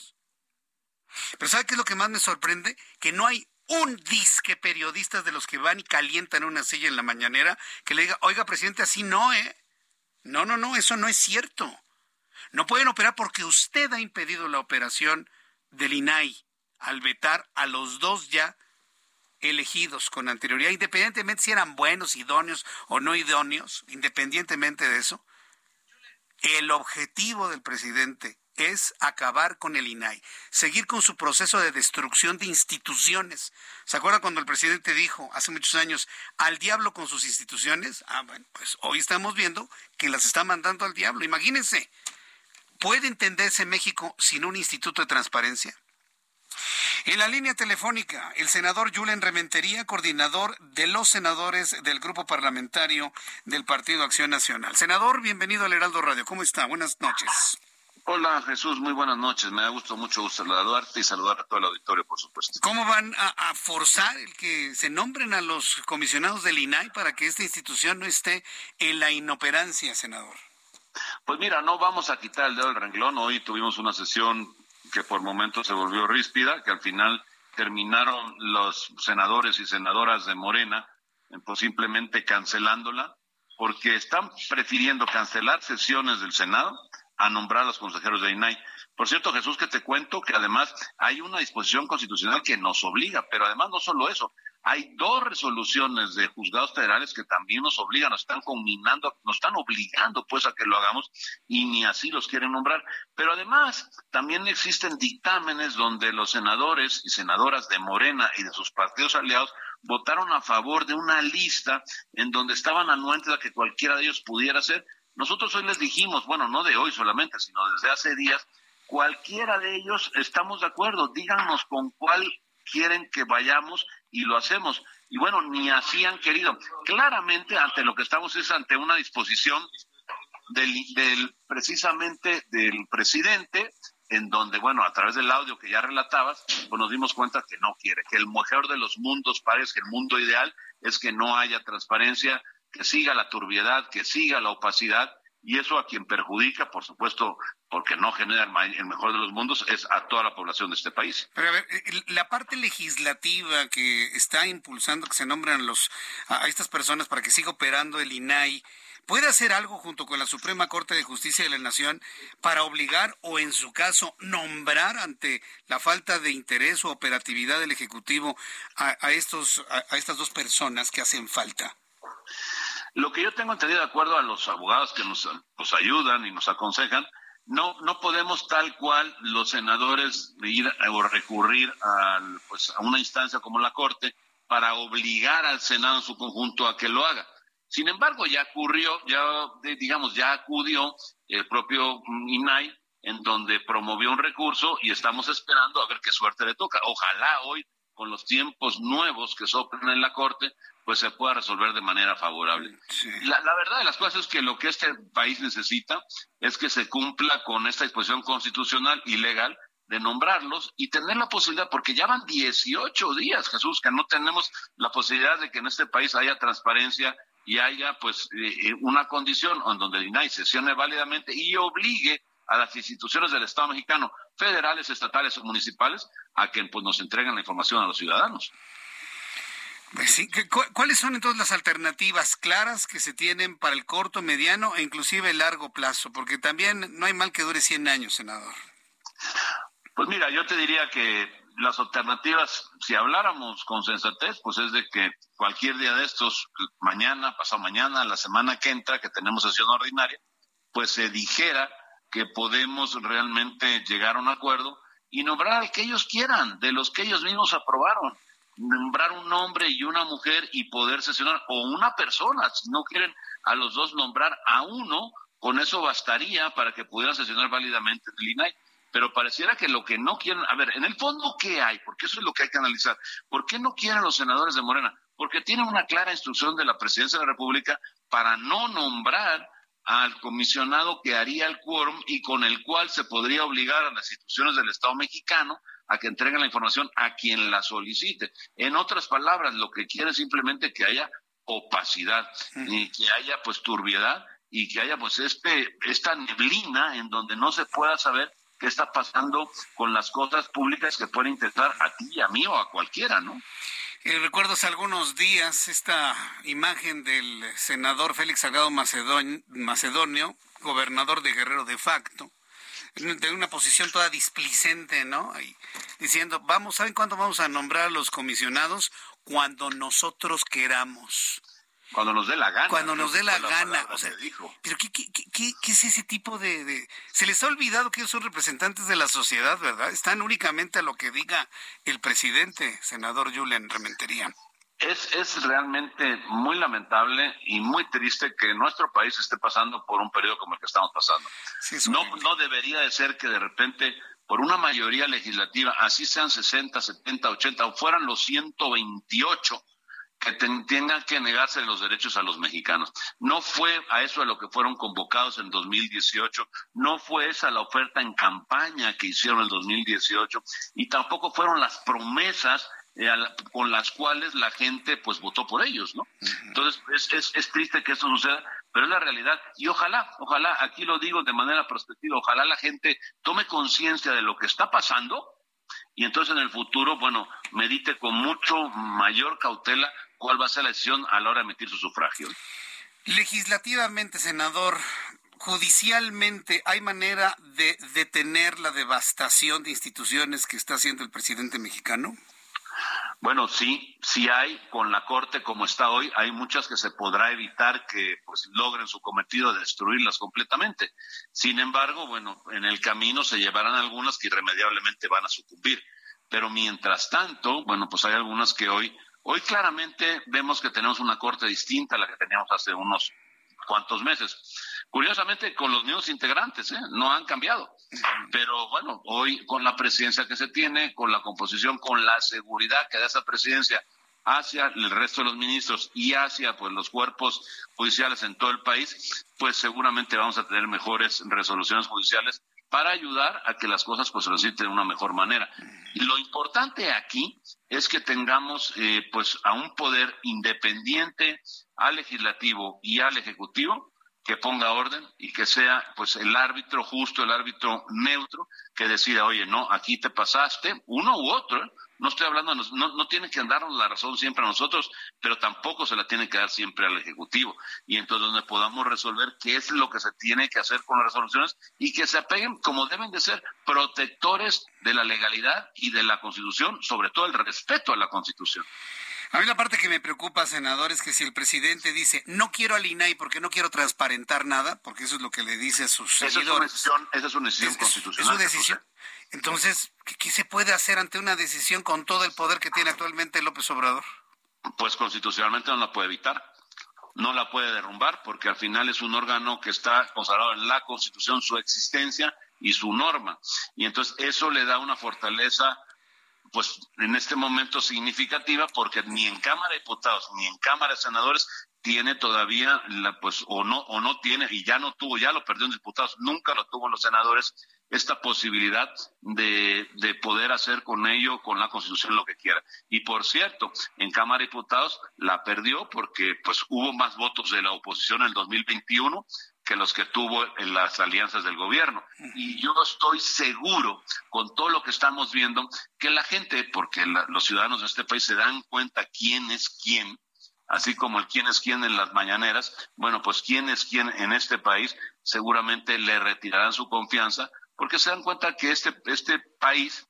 Pero ¿sabe qué es lo que más me sorprende? Que no hay un disque periodistas de los que van y calientan una silla en la mañanera que le diga, oiga, presidente, así no, ¿eh? No, no, no, eso no es cierto. No pueden operar porque usted ha impedido la operación del INAI al vetar a los 2 ya elegidos con anterioridad, independientemente si eran buenos, idóneos o no idóneos, independientemente de eso. El objetivo del presidente es acabar con el INAI, seguir con su proceso de destrucción de instituciones. ¿Se acuerda cuando el presidente dijo hace muchos años, al diablo con sus instituciones? Ah, bueno, pues hoy estamos viendo que las está mandando al diablo. Imagínense, ¿puede entenderse México sin un instituto de transparencia? En la línea telefónica, el senador Julen Rementería, coordinador de los senadores del Grupo Parlamentario del Partido Acción Nacional. Senador, bienvenido al Heraldo Radio. ¿Cómo está? Buenas noches. Hola Jesús, muy buenas noches. Me da mucho gusto saludarte y saludar a todo el auditorio, por supuesto. ¿Cómo van a forzar el que se nombren a los comisionados del INAI para que esta institución no esté en la inoperancia, senador? Pues mira, no vamos a quitar el dedo del renglón. Hoy tuvimos una sesión que por momentos se volvió ríspida, que al final terminaron los senadores y senadoras de Morena pues simplemente cancelándola, porque están prefiriendo cancelar sesiones del Senado a nombrar a los consejeros de INAI. Por cierto, Jesús, que te cuento que además hay una disposición constitucional que nos obliga, pero además no solo eso, hay 2 resoluciones de juzgados federales que también nos obligan, nos están conminando, nos están obligando pues a que lo hagamos y ni así los quieren nombrar. Pero además también existen dictámenes donde los senadores y senadoras de Morena y de sus partidos aliados votaron a favor de una lista en donde estaban anuentes a que cualquiera de ellos pudiera ser. Nosotros hoy les dijimos, bueno, no de hoy solamente, sino desde hace días, cualquiera de ellos estamos de acuerdo, díganos con cuál quieren que vayamos y lo hacemos. Y bueno, ni así han querido. Claramente ante lo que estamos es ante una disposición del presidente, en donde, bueno, a través del audio que ya relatabas, pues nos dimos cuenta que no quiere, que el mejor de los mundos parece que el mundo ideal es que no haya transparencia, que siga la turbiedad, que siga la opacidad, y eso a quien perjudica, por supuesto, porque no genera el mejor de los mundos, es a toda la población de este país. Pero a ver, la parte legislativa que está impulsando que se nombren a estas personas para que siga operando el INAI, ¿puede hacer algo junto con la Suprema Corte de Justicia de la Nación para obligar o, en su caso, nombrar ante la falta de interés o operatividad del Ejecutivo a estas 2 personas que hacen falta? Lo que yo tengo entendido, de acuerdo a los abogados que nos ayudan y nos aconsejan, no podemos tal cual los senadores ir o recurrir a una instancia como la Corte para obligar al Senado en su conjunto a que lo haga. Sin embargo, ya acudió el propio INAI, en donde promovió un recurso y estamos esperando a ver qué suerte le toca. Ojalá hoy, con los tiempos nuevos que soplan en la Corte, pues se pueda resolver de manera favorable. Sí. La verdad de las cosas es que lo que este país necesita es que se cumpla con esta disposición constitucional y legal de nombrarlos y tener la posibilidad, porque ya van 18 días, Jesús, que no tenemos la posibilidad de que en este país haya transparencia y haya una condición en donde el INAI sesione válidamente y obligue a las instituciones del Estado mexicano, federales, estatales o municipales, a que pues nos entreguen la información a los ciudadanos. Pues sí. ¿Cuáles son entonces las alternativas claras que se tienen para el corto, mediano e inclusive el largo plazo? Porque también no hay mal que dure 100 años, senador. Pues mira, yo te diría que las alternativas, si habláramos con sensatez, pues es de que cualquier día de estos, mañana, pasado mañana, la semana que entra, que tenemos sesión ordinaria, pues se dijera que podemos realmente llegar a un acuerdo y nombrar al que ellos quieran, de los que ellos mismos aprobaron. Nombrar un hombre y una mujer y poder sesionar, o una persona, si no quieren a los dos nombrar a uno, con eso bastaría para que pudieran sesionar válidamente en el INAI. Pero pareciera que lo que no quieren, a ver, en el fondo, ¿qué hay? Porque eso es lo que hay que analizar. ¿Por qué no quieren los senadores de Morena? Porque tienen una clara instrucción de la Presidencia de la República para no nombrar al comisionado que haría el quórum y con el cual se podría obligar a las instituciones del Estado mexicano a que entreguen la información a quien la solicite. En otras palabras, lo que quieren es simplemente que haya opacidad y que haya pues turbiedad y que haya pues esta neblina en donde no se pueda saber qué está pasando con las cosas públicas que pueden intentar a ti, a mí o a cualquiera, ¿no? ¿Recuerdas algunos días esta imagen del senador Félix Salgado Macedonio, gobernador de Guerrero de facto, de una posición toda displicente, ¿no? Y diciendo, ¿saben cuándo vamos a nombrar a los comisionados? Cuando nosotros queramos. Cuando nos dé la gana. Cuando nos dé la gana. O sea, pero ¿qué es ese tipo de...? Se les ha olvidado que ellos son representantes de la sociedad, ¿verdad? Están únicamente a lo que diga el presidente, senador Julen Rementería. Es realmente muy lamentable y muy triste que nuestro país esté pasando por un periodo como el que estamos pasando. Sí, no debería de ser que de repente, por una mayoría legislativa, así sean 60, 70, 80, o fueran los 128, que tengan que negarse los derechos a los mexicanos. No fue a eso a lo que fueron convocados en 2018, no fue esa la oferta en campaña que hicieron en 2018 y tampoco fueron las promesas con las cuales la gente pues votó por ellos, ¿no? Entonces es triste que eso suceda, pero es la realidad y ojalá, aquí lo digo de manera prospectiva, ojalá la gente tome conciencia de lo que está pasando y entonces en el futuro, bueno, medite con mucho mayor cautela cuál va a ser la decisión a la hora de emitir su sufragio. Legislativamente, senador, judicialmente, ¿hay manera de detener la devastación de instituciones que está haciendo el presidente mexicano? Bueno, sí hay, con la Corte como está hoy, hay muchas que se podrá evitar que pues logren su cometido de destruirlas completamente. Sin embargo, bueno, en el camino se llevarán algunas que irremediablemente van a sucumbir. Pero mientras tanto, bueno, pues hay algunas que hoy claramente vemos que tenemos una Corte distinta a la que teníamos hace unos cuantos meses. Curiosamente, con los mismos integrantes, no han cambiado. Pero bueno, hoy con la presidencia que se tiene, con la composición, con la seguridad que da esa presidencia hacia el resto de los ministros y hacia pues los cuerpos judiciales en todo el país, pues seguramente vamos a tener mejores resoluciones judiciales para ayudar a que las cosas pues se resulten de una mejor manera. Lo importante aquí es que tengamos pues a un poder independiente al legislativo y al ejecutivo que ponga orden y que sea pues el árbitro justo, el árbitro neutro, que decida, oye, no, aquí te pasaste, uno u otro, no estoy hablando, no tiene que darnos la razón siempre a nosotros, pero tampoco se la tiene que dar siempre al Ejecutivo. Y entonces donde podamos resolver qué es lo que se tiene que hacer con las resoluciones y que se apeguen como deben de ser, protectores de la legalidad y de la Constitución, sobre todo el respeto a la Constitución. A mí la parte que me preocupa, senador, es que si el presidente dice, no quiero al INAI porque no quiero transparentar nada, porque eso es lo que le dice a sus seguidores. Esa es una decisión constitucional. Es una decisión. Entonces, ¿qué se puede hacer ante una decisión con todo el poder que tiene actualmente López Obrador? Pues constitucionalmente no la puede evitar. No la puede derrumbar porque al final es un órgano que está consagrado en la Constitución, su existencia y su norma. Y entonces eso le da una fortaleza pues en este momento significativa porque ni en Cámara de Diputados ni en Cámara de Senadores tiene todavía no tiene y ya no tuvo, ya lo perdió en diputados, nunca lo tuvo en los senadores esta posibilidad de poder hacer con ello, con la Constitución lo que quiera. Y por cierto, en Cámara de Diputados la perdió porque pues hubo más votos de la oposición en el 2021 que los que tuvo en las alianzas del gobierno. Y yo estoy seguro, con todo lo que estamos viendo, que la gente, porque los ciudadanos de este país se dan cuenta quién es quién, así como el quién es quién en las mañaneras, bueno, pues quién es quién en este país, seguramente le retirarán su confianza, porque se dan cuenta que este país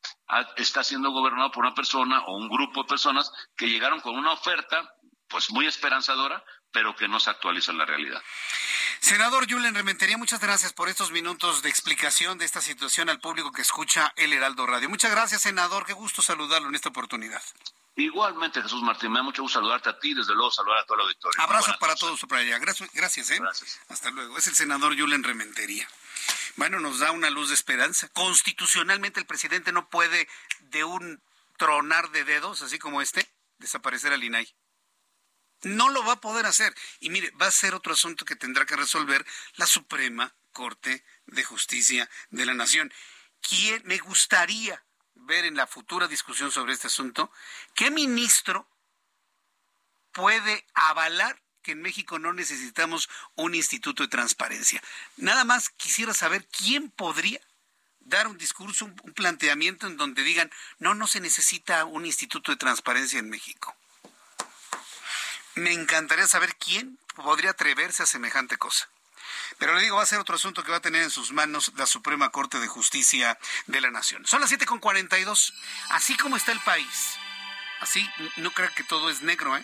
está siendo gobernado por una persona o un grupo de personas que llegaron con una oferta pues muy esperanzadora, pero que no se actualiza en la realidad. Senador Julen Rementería, muchas gracias por estos minutos de explicación de esta situación al público que escucha El Heraldo Radio. Muchas gracias, senador. Qué gusto saludarlo en esta oportunidad. Igualmente, Jesús Martín, me da mucho gusto saludarte a ti, desde luego saludar a toda la auditoría. Abrazo para todos, por allá. Gracias, ¿eh? Gracias. Hasta luego. Es el senador Julen Rementería. Bueno, nos da una luz de esperanza. Constitucionalmente el presidente no puede, de un tronar de dedos, así como este, desaparecer al INAI. No lo va a poder hacer. Y mire, va a ser otro asunto que tendrá que resolver la Suprema Corte de Justicia de la Nación. ¿Quién? Me gustaría ver en la futura discusión sobre este asunto, ¿qué ministro puede avalar que en México no necesitamos un instituto de transparencia? Nada más quisiera saber quién podría dar un discurso, un planteamiento en donde digan, no se necesita un instituto de transparencia en México. Me encantaría saber quién podría atreverse a semejante cosa. Pero le digo, va a ser otro asunto que va a tener en sus manos la Suprema Corte de Justicia de la Nación. Son las 7:42. Así como está el país, así no creo que todo es negro, ¿eh?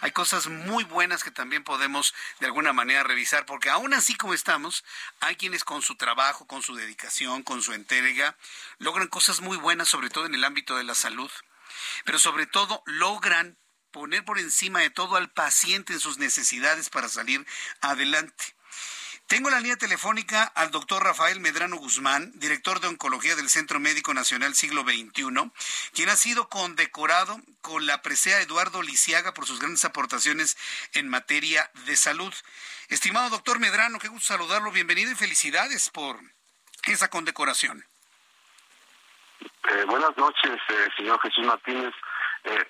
Hay cosas muy buenas que también podemos de alguna manera revisar, porque aún así como estamos, hay quienes con su trabajo, con su dedicación, con su entrega, logran cosas muy buenas, sobre todo en el ámbito de la salud. Pero sobre todo logran poner por encima de todo al paciente en sus necesidades para salir adelante. Tengo la línea telefónica al doctor Rafael Medrano Guzmán, director de Oncología del Centro Médico Nacional Siglo XXI, quien ha sido condecorado con la presea Eduardo Lisiaga por sus grandes aportaciones en materia de salud. Estimado doctor Medrano, qué gusto saludarlo, bienvenido y felicidades por esa condecoración. Buenas noches, señor Jesús Martínez.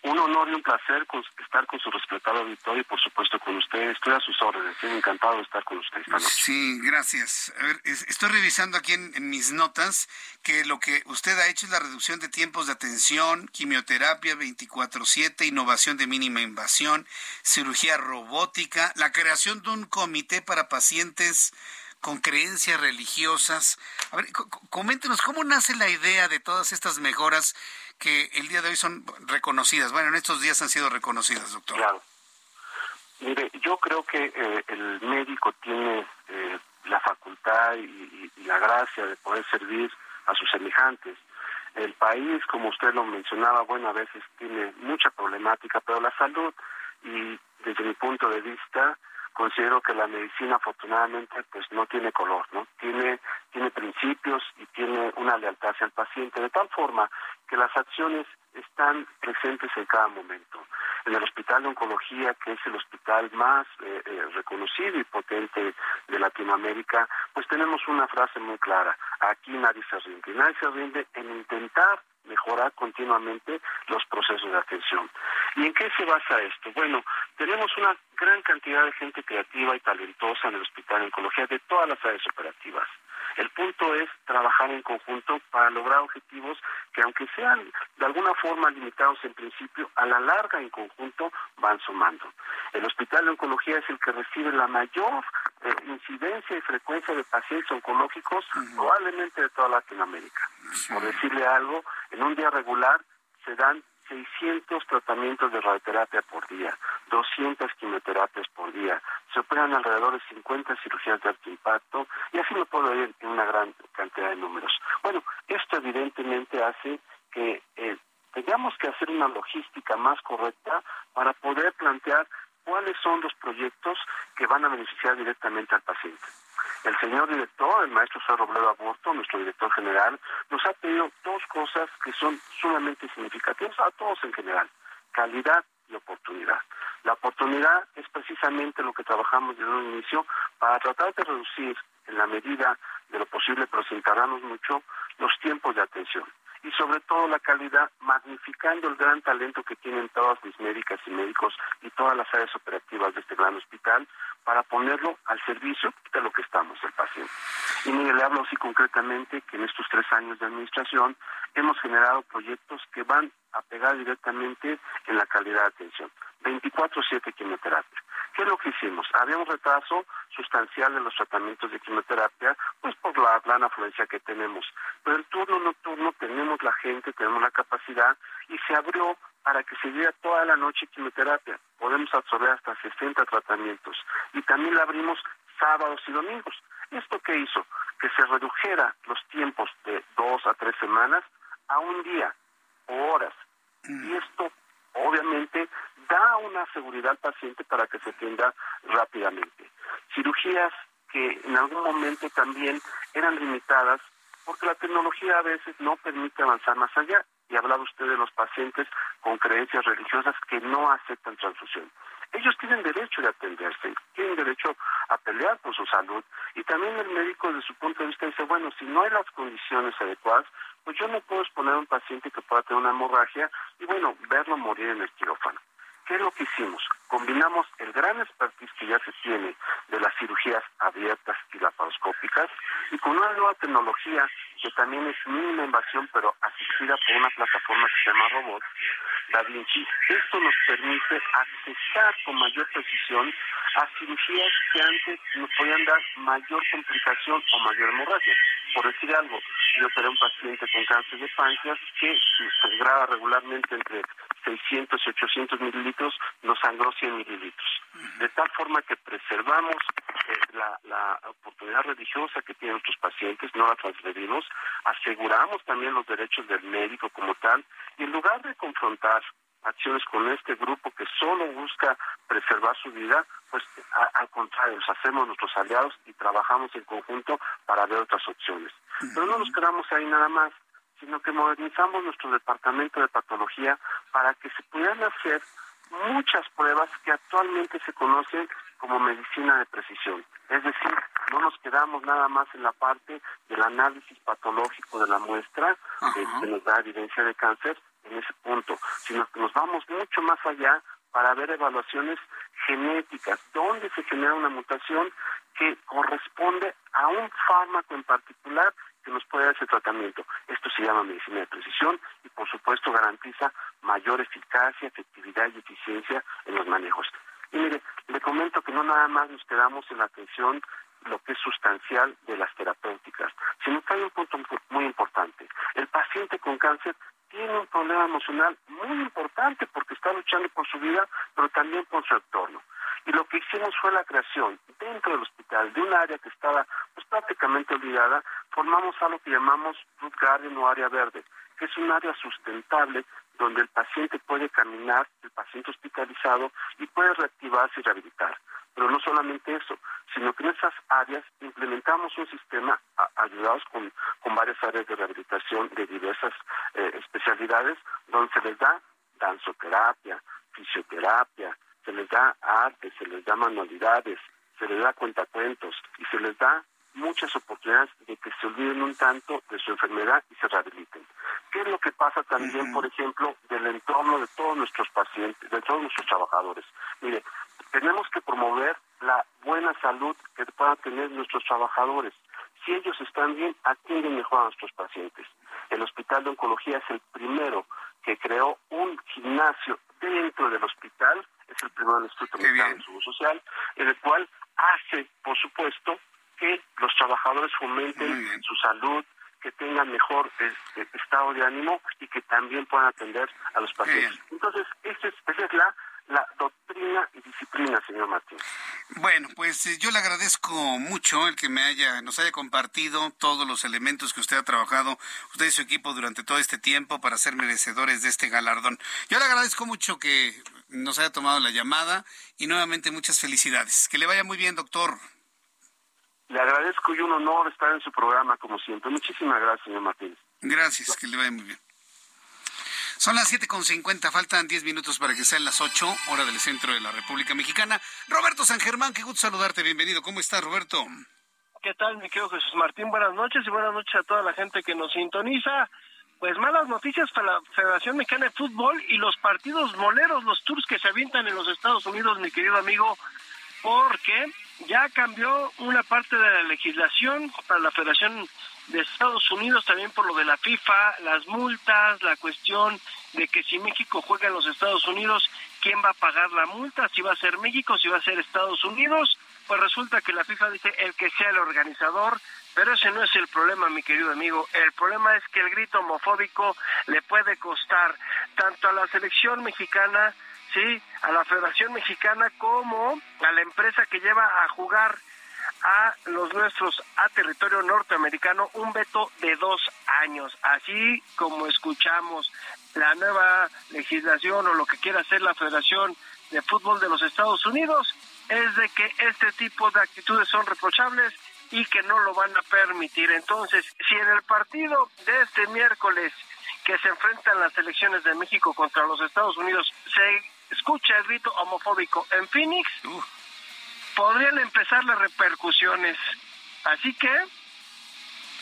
Un honor y un placer estar con su respetado auditorio y por supuesto con usted. Estoy a sus órdenes, estoy encantado de estar con usted esta noche. Sí, gracias. A ver, estoy revisando aquí en mis notas que lo que usted ha hecho es la reducción de tiempos de atención, quimioterapia 24/7, innovación de mínima invasión, cirugía robótica, la creación de un comité para pacientes con creencias religiosas. A ver, coméntenos, ¿cómo nace la idea de todas estas mejoras que el día de hoy son reconocidas? Bueno, en estos días han sido reconocidas, doctor. Claro. Mire, yo creo que el médico tiene la facultad y la gracia de poder servir a sus semejantes. El país, como usted lo mencionaba, bueno, a veces tiene mucha problemática, pero la salud, y desde mi punto de vista, considero que la medicina afortunadamente pues no tiene color, ¿no? Tiene principios y tiene una lealtad hacia el paciente, de tal forma que las acciones están presentes en cada momento. En el Hospital de Oncología, que es el hospital más reconocido y potente de Latinoamérica, pues tenemos una frase muy clara: aquí nadie se rinde. Y nadie se rinde en intentar mejorar continuamente los procesos de atención. ¿Y en qué se basa esto? Bueno, tenemos una gran cantidad de gente creativa y talentosa en el Hospital de Oncología de todas las áreas operativas. El punto es trabajar en conjunto para lograr objetivos que, aunque sean de alguna forma limitados en principio, a la larga en conjunto van sumando. El Hospital de Oncología es el que recibe la mayor incidencia y frecuencia de pacientes oncológicos, probablemente de toda Latinoamérica. Por decirle algo, en un día regular se dan 600 tratamientos de radioterapia por día, 200 quimioterapias por día, se operan alrededor de 50 cirugías de alto impacto, y así lo puedo ver en una gran cantidad de números. Bueno, esto evidentemente hace que tengamos que hacer una logística más correcta para poder plantear cuáles son los proyectos que van a beneficiar directamente al paciente. El señor director, el maestro José Robledo Aburto, nuestro director general, nos ha pedido dos cosas que son sumamente significativas a todos en general: calidad y oportunidad. La oportunidad es precisamente lo que trabajamos desde un inicio para tratar de reducir, en la medida de lo posible, pero sin tardarnos mucho, los tiempos de atención. Y sobre todo la calidad, magnificando el gran talento que tienen todas mis médicas y médicos y todas las áreas operativas de este gran hospital, para ponerlo al servicio de lo que estamos, el paciente. Y mire, le hablo así concretamente que en estos 3 años de administración hemos generado proyectos que van a pegar directamente en la calidad de atención. 24/7 quimioterapia, ¿Qué es lo que hicimos? Había un retraso sustancial en los tratamientos de quimioterapia, pues por la gran afluencia que tenemos. Pero el turno nocturno tenemos la gente, tenemos la capacidad y se abrió para que se diera toda la noche quimioterapia. Podemos absorber hasta 60 tratamientos y también la abrimos sábados y domingos. ¿Esto qué hizo? Que se redujera los tiempos de 2 a 3 semanas a un día o horas. Y esto obviamente da una seguridad al paciente para que se atienda rápidamente. Cirugías que en algún momento también eran limitadas porque la tecnología a veces no permite avanzar más allá. Y hablaba usted de los pacientes con creencias religiosas que no aceptan transfusión. Ellos tienen derecho de atenderse, tienen derecho a pelear por su salud. Y también el médico desde su punto de vista dice, bueno, si no hay las condiciones adecuadas, pues yo no puedo exponer a un paciente que pueda tener una hemorragia y, bueno, verlo morir en el quirófano. ¿Qué es lo que hicimos? Combinamos el gran expertise que ya se tiene de las cirugías abiertas y laparoscópicas y con una nueva tecnología que también es mínima invasión, pero asistida por una plataforma que se llama Robot Da Vinci. Esto nos permite accesar con mayor precisión a cirugías que antes nos podían dar mayor complicación o mayor hemorragia. Por decir algo, yo operé a un paciente con cáncer de páncreas que sangraba regularmente entre 600 y 800 mililitros, nos sangró 100 mililitros. De tal forma que preservamos la oportunidad religiosa que tienen nuestros pacientes, no la transgredimos, aseguramos también los derechos del médico como tal, y en lugar de confrontar acciones con este grupo que solo busca preservar su vida, pues al contrario, los hacemos nuestros aliados y trabajamos en conjunto para ver otras opciones. Pero no nos quedamos ahí nada más, sino que modernizamos nuestro departamento de patología para que se pudieran hacer muchas pruebas que actualmente se conocen como medicina de precisión. Es decir, no nos quedamos nada más en la parte del análisis patológico de la muestra, que nos da evidencia de cáncer en ese punto, sino que nos vamos mucho más allá para ver evaluaciones genéticas, donde se genera una mutación que corresponde a un fármaco en particular que nos puede dar ese tratamiento. Esto se llama medicina de precisión y, por supuesto, garantiza mayor eficacia, efectividad y eficiencia en los manejos. Y mire, le comento que no nada más nos quedamos en la atención lo que es sustancial de las terapéuticas, sino que hay un punto muy importante. El paciente con cáncer tiene un problema emocional muy importante porque está luchando por su vida, pero también por su entorno. Y lo que hicimos fue la creación dentro del hospital de un área que estaba pues, prácticamente olvidada. Formamos algo que llamamos Root Garden o área verde, que es un área sustentable donde el paciente puede caminar, el paciente hospitalizado, y puede reactivarse y rehabilitar. Pero no solamente eso, sino que en esas áreas implementamos un sistema ayudados con varias áreas de rehabilitación de diversas especialidades, donde se les da danzoterapia, fisioterapia, se les da arte, se les da manualidades, se les da cuentacuentos y se les da muchas oportunidades de que se olviden un tanto de su enfermedad y se rehabiliten. ¿Qué es lo que pasa también, por ejemplo, del entorno de todos nuestros pacientes, de todos nuestros trabajadores? Mire, tenemos que promover la buena salud que puedan tener nuestros trabajadores. Si ellos están bien, atienden mejor a nuestros pacientes. El Hospital de Oncología es el primero que creó un gimnasio dentro del hospital, es el primer instituto mexicano de salud social, en el cual hace, por supuesto, que los trabajadores fomenten su salud, que tengan mejor estado de ánimo y que también puedan atender a los pacientes. Entonces, esa es la doctrina y disciplina, señor Martín. Bueno, pues yo le agradezco mucho el que nos haya compartido todos los elementos que usted ha trabajado, usted y su equipo durante todo este tiempo para ser merecedores de este galardón. Yo le agradezco mucho que nos haya tomado la llamada y nuevamente muchas felicidades. Que le vaya muy bien, doctor. Le agradezco y un honor estar en su programa, como siempre. Muchísimas gracias, señor Martínez. Gracias, que le vaya muy bien. Son las 7:50, faltan 10 minutos para que sean las 8, hora del centro de la República Mexicana. Roberto San Germán, qué gusto saludarte, bienvenido. ¿Cómo estás, Roberto? ¿Qué tal, mi querido Jesús Martín? Buenas noches y buenas noches a toda la gente que nos sintoniza. Pues malas noticias para la Federación Mexicana de Fútbol y los partidos boleros, los tours que se avientan en los Estados Unidos, mi querido amigo, porque Ya cambió una parte de la legislación para la Federación de Estados Unidos, también por lo de la FIFA, las multas, la cuestión de que si México juega en los Estados Unidos, ¿quién va a pagar la multa? ¿Si va a ser México, si va a ser Estados Unidos? Pues resulta que la FIFA dice el que sea el organizador, pero ese no es el problema, mi querido amigo. El problema es que el grito homofóbico le puede costar tanto a la selección mexicana, sí, a la Federación Mexicana, como a la empresa que lleva a jugar a los nuestros a territorio norteamericano, un veto de 2 años. Así como escuchamos, la nueva legislación o lo que quiera hacer la Federación de Fútbol de los Estados Unidos es de que este tipo de actitudes son reprochables y que no lo van a permitir. Entonces, si en el partido de este miércoles que se enfrentan las selecciones de México contra los Estados Unidos se escucha el grito homofóbico en Phoenix, podrían empezar las repercusiones. Así que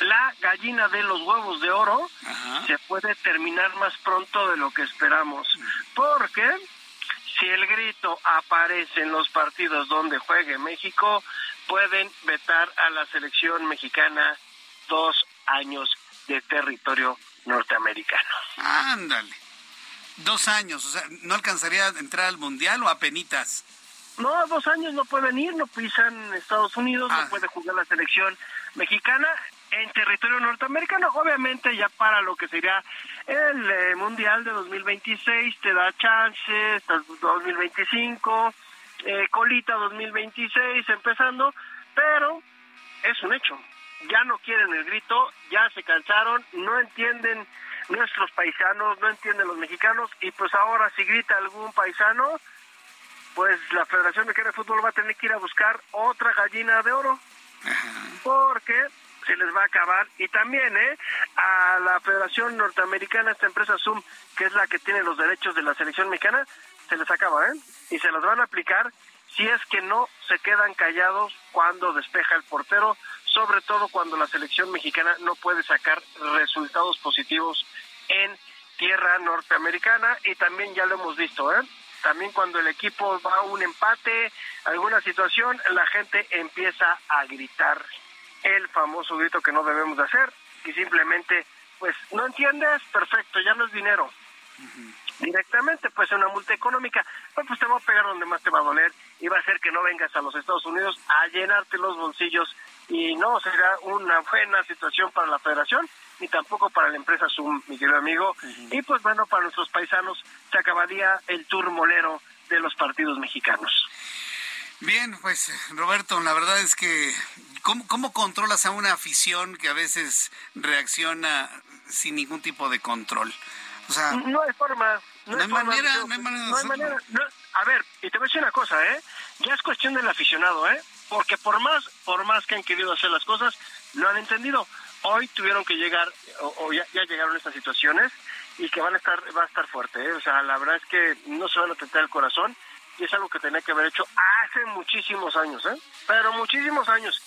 la gallina de los huevos de oro se puede terminar más pronto de lo que esperamos, porque si el grito aparece en los partidos donde juegue México, pueden vetar a la selección mexicana 2 años de territorio norteamericano. Ándale, 2 años, o sea, ¿no alcanzaría a entrar al Mundial o apenitas? No, 2 años no pueden ir, no pisan Estados Unidos, no puede jugar la selección mexicana en territorio norteamericano. Obviamente ya para lo que sería el Mundial de 2026 te da chance hasta 2025, colita 2026 empezando, pero es un hecho. Ya no quieren el grito, ya se cansaron, no entienden nuestros paisanos, no entienden los mexicanos, y pues ahora si grita algún paisano, pues la Federación Mexicana de Fútbol va a tener que ir a buscar otra gallina de oro, porque se les va a acabar. Y también a la Federación Norteamericana, esta empresa Zoom, que es la que tiene los derechos de la selección mexicana, se les acaba, y se los van a aplicar si es que no se quedan callados cuando despeja el portero, sobre todo cuando la selección mexicana no puede sacar resultados positivos en tierra norteamericana. Y también ya lo hemos visto, también cuando el equipo va a un empate, alguna situación, la gente empieza a gritar el famoso grito que no debemos de hacer, y simplemente, pues, ¿no entiendes? Perfecto, ya no es dinero. Directamente, pues, una multa económica, pues te va a pegar donde más te va a doler, y va a hacer que no vengas a los Estados Unidos a llenarte los bolsillos, y no será una buena situación para la Federación, ni tampoco para la empresa Zoom, mi querido amigo. Y pues bueno, para nuestros paisanos se acabaría el tour molero de los partidos mexicanos. Bien, pues Roberto, la verdad es que ¿cómo controlas a una afición que a veces reacciona sin ningún tipo de control? O sea, no hay forma. No hay manera. A ver, y te voy a decir una cosa, ya es cuestión del aficionado, porque por más que han querido hacer las cosas, no han entendido. Hoy tuvieron que llegar, o ya llegaron estas situaciones, y que va a estar fuerte, O sea, la verdad es que no se van a tentar el corazón, y es algo que tenía que haber hecho hace muchísimos años, pero muchísimos años.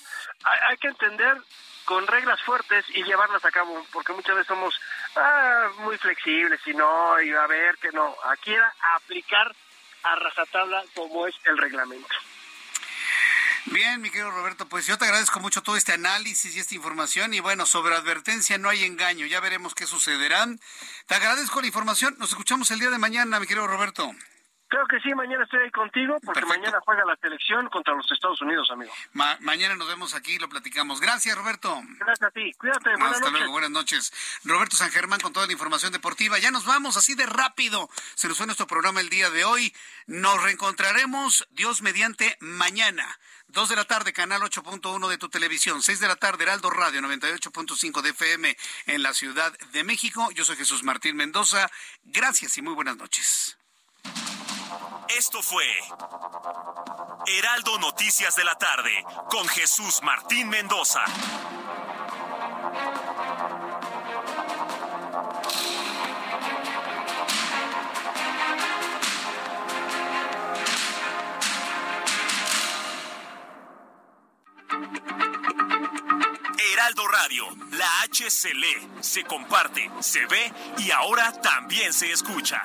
Hay que entender con reglas fuertes y llevarlas a cabo, porque muchas veces somos muy flexibles, y a ver que no. Aquí era aplicar a rajatabla como es el reglamento. Bien, mi querido Roberto, pues yo te agradezco mucho todo este análisis y esta información, y bueno, sobre advertencia no hay engaño, ya veremos qué sucederá. Te agradezco la información, nos escuchamos el día de mañana, mi querido Roberto. Creo que sí, mañana estoy ahí contigo, porque perfecto, mañana juega la selección contra los Estados Unidos, amigo. Mañana nos vemos aquí y lo platicamos. Gracias, Roberto. Gracias a ti, cuídate, hasta luego, buenas noches. Roberto San Germán con toda la información deportiva. Ya nos vamos, así de rápido se nos fue nuestro programa el día de hoy. Nos reencontraremos, Dios mediante, mañana. 2 de la tarde, canal 8.1 de tu televisión. 6 de la tarde, Heraldo Radio, 98.5 de FM en la Ciudad de México. Yo soy Jesús Martín Mendoza. Gracias y muy buenas noches. Esto fue Heraldo Noticias de la Tarde con Jesús Martín Mendoza. Heraldo Radio, la H se lee, se comparte, se ve y ahora también se escucha.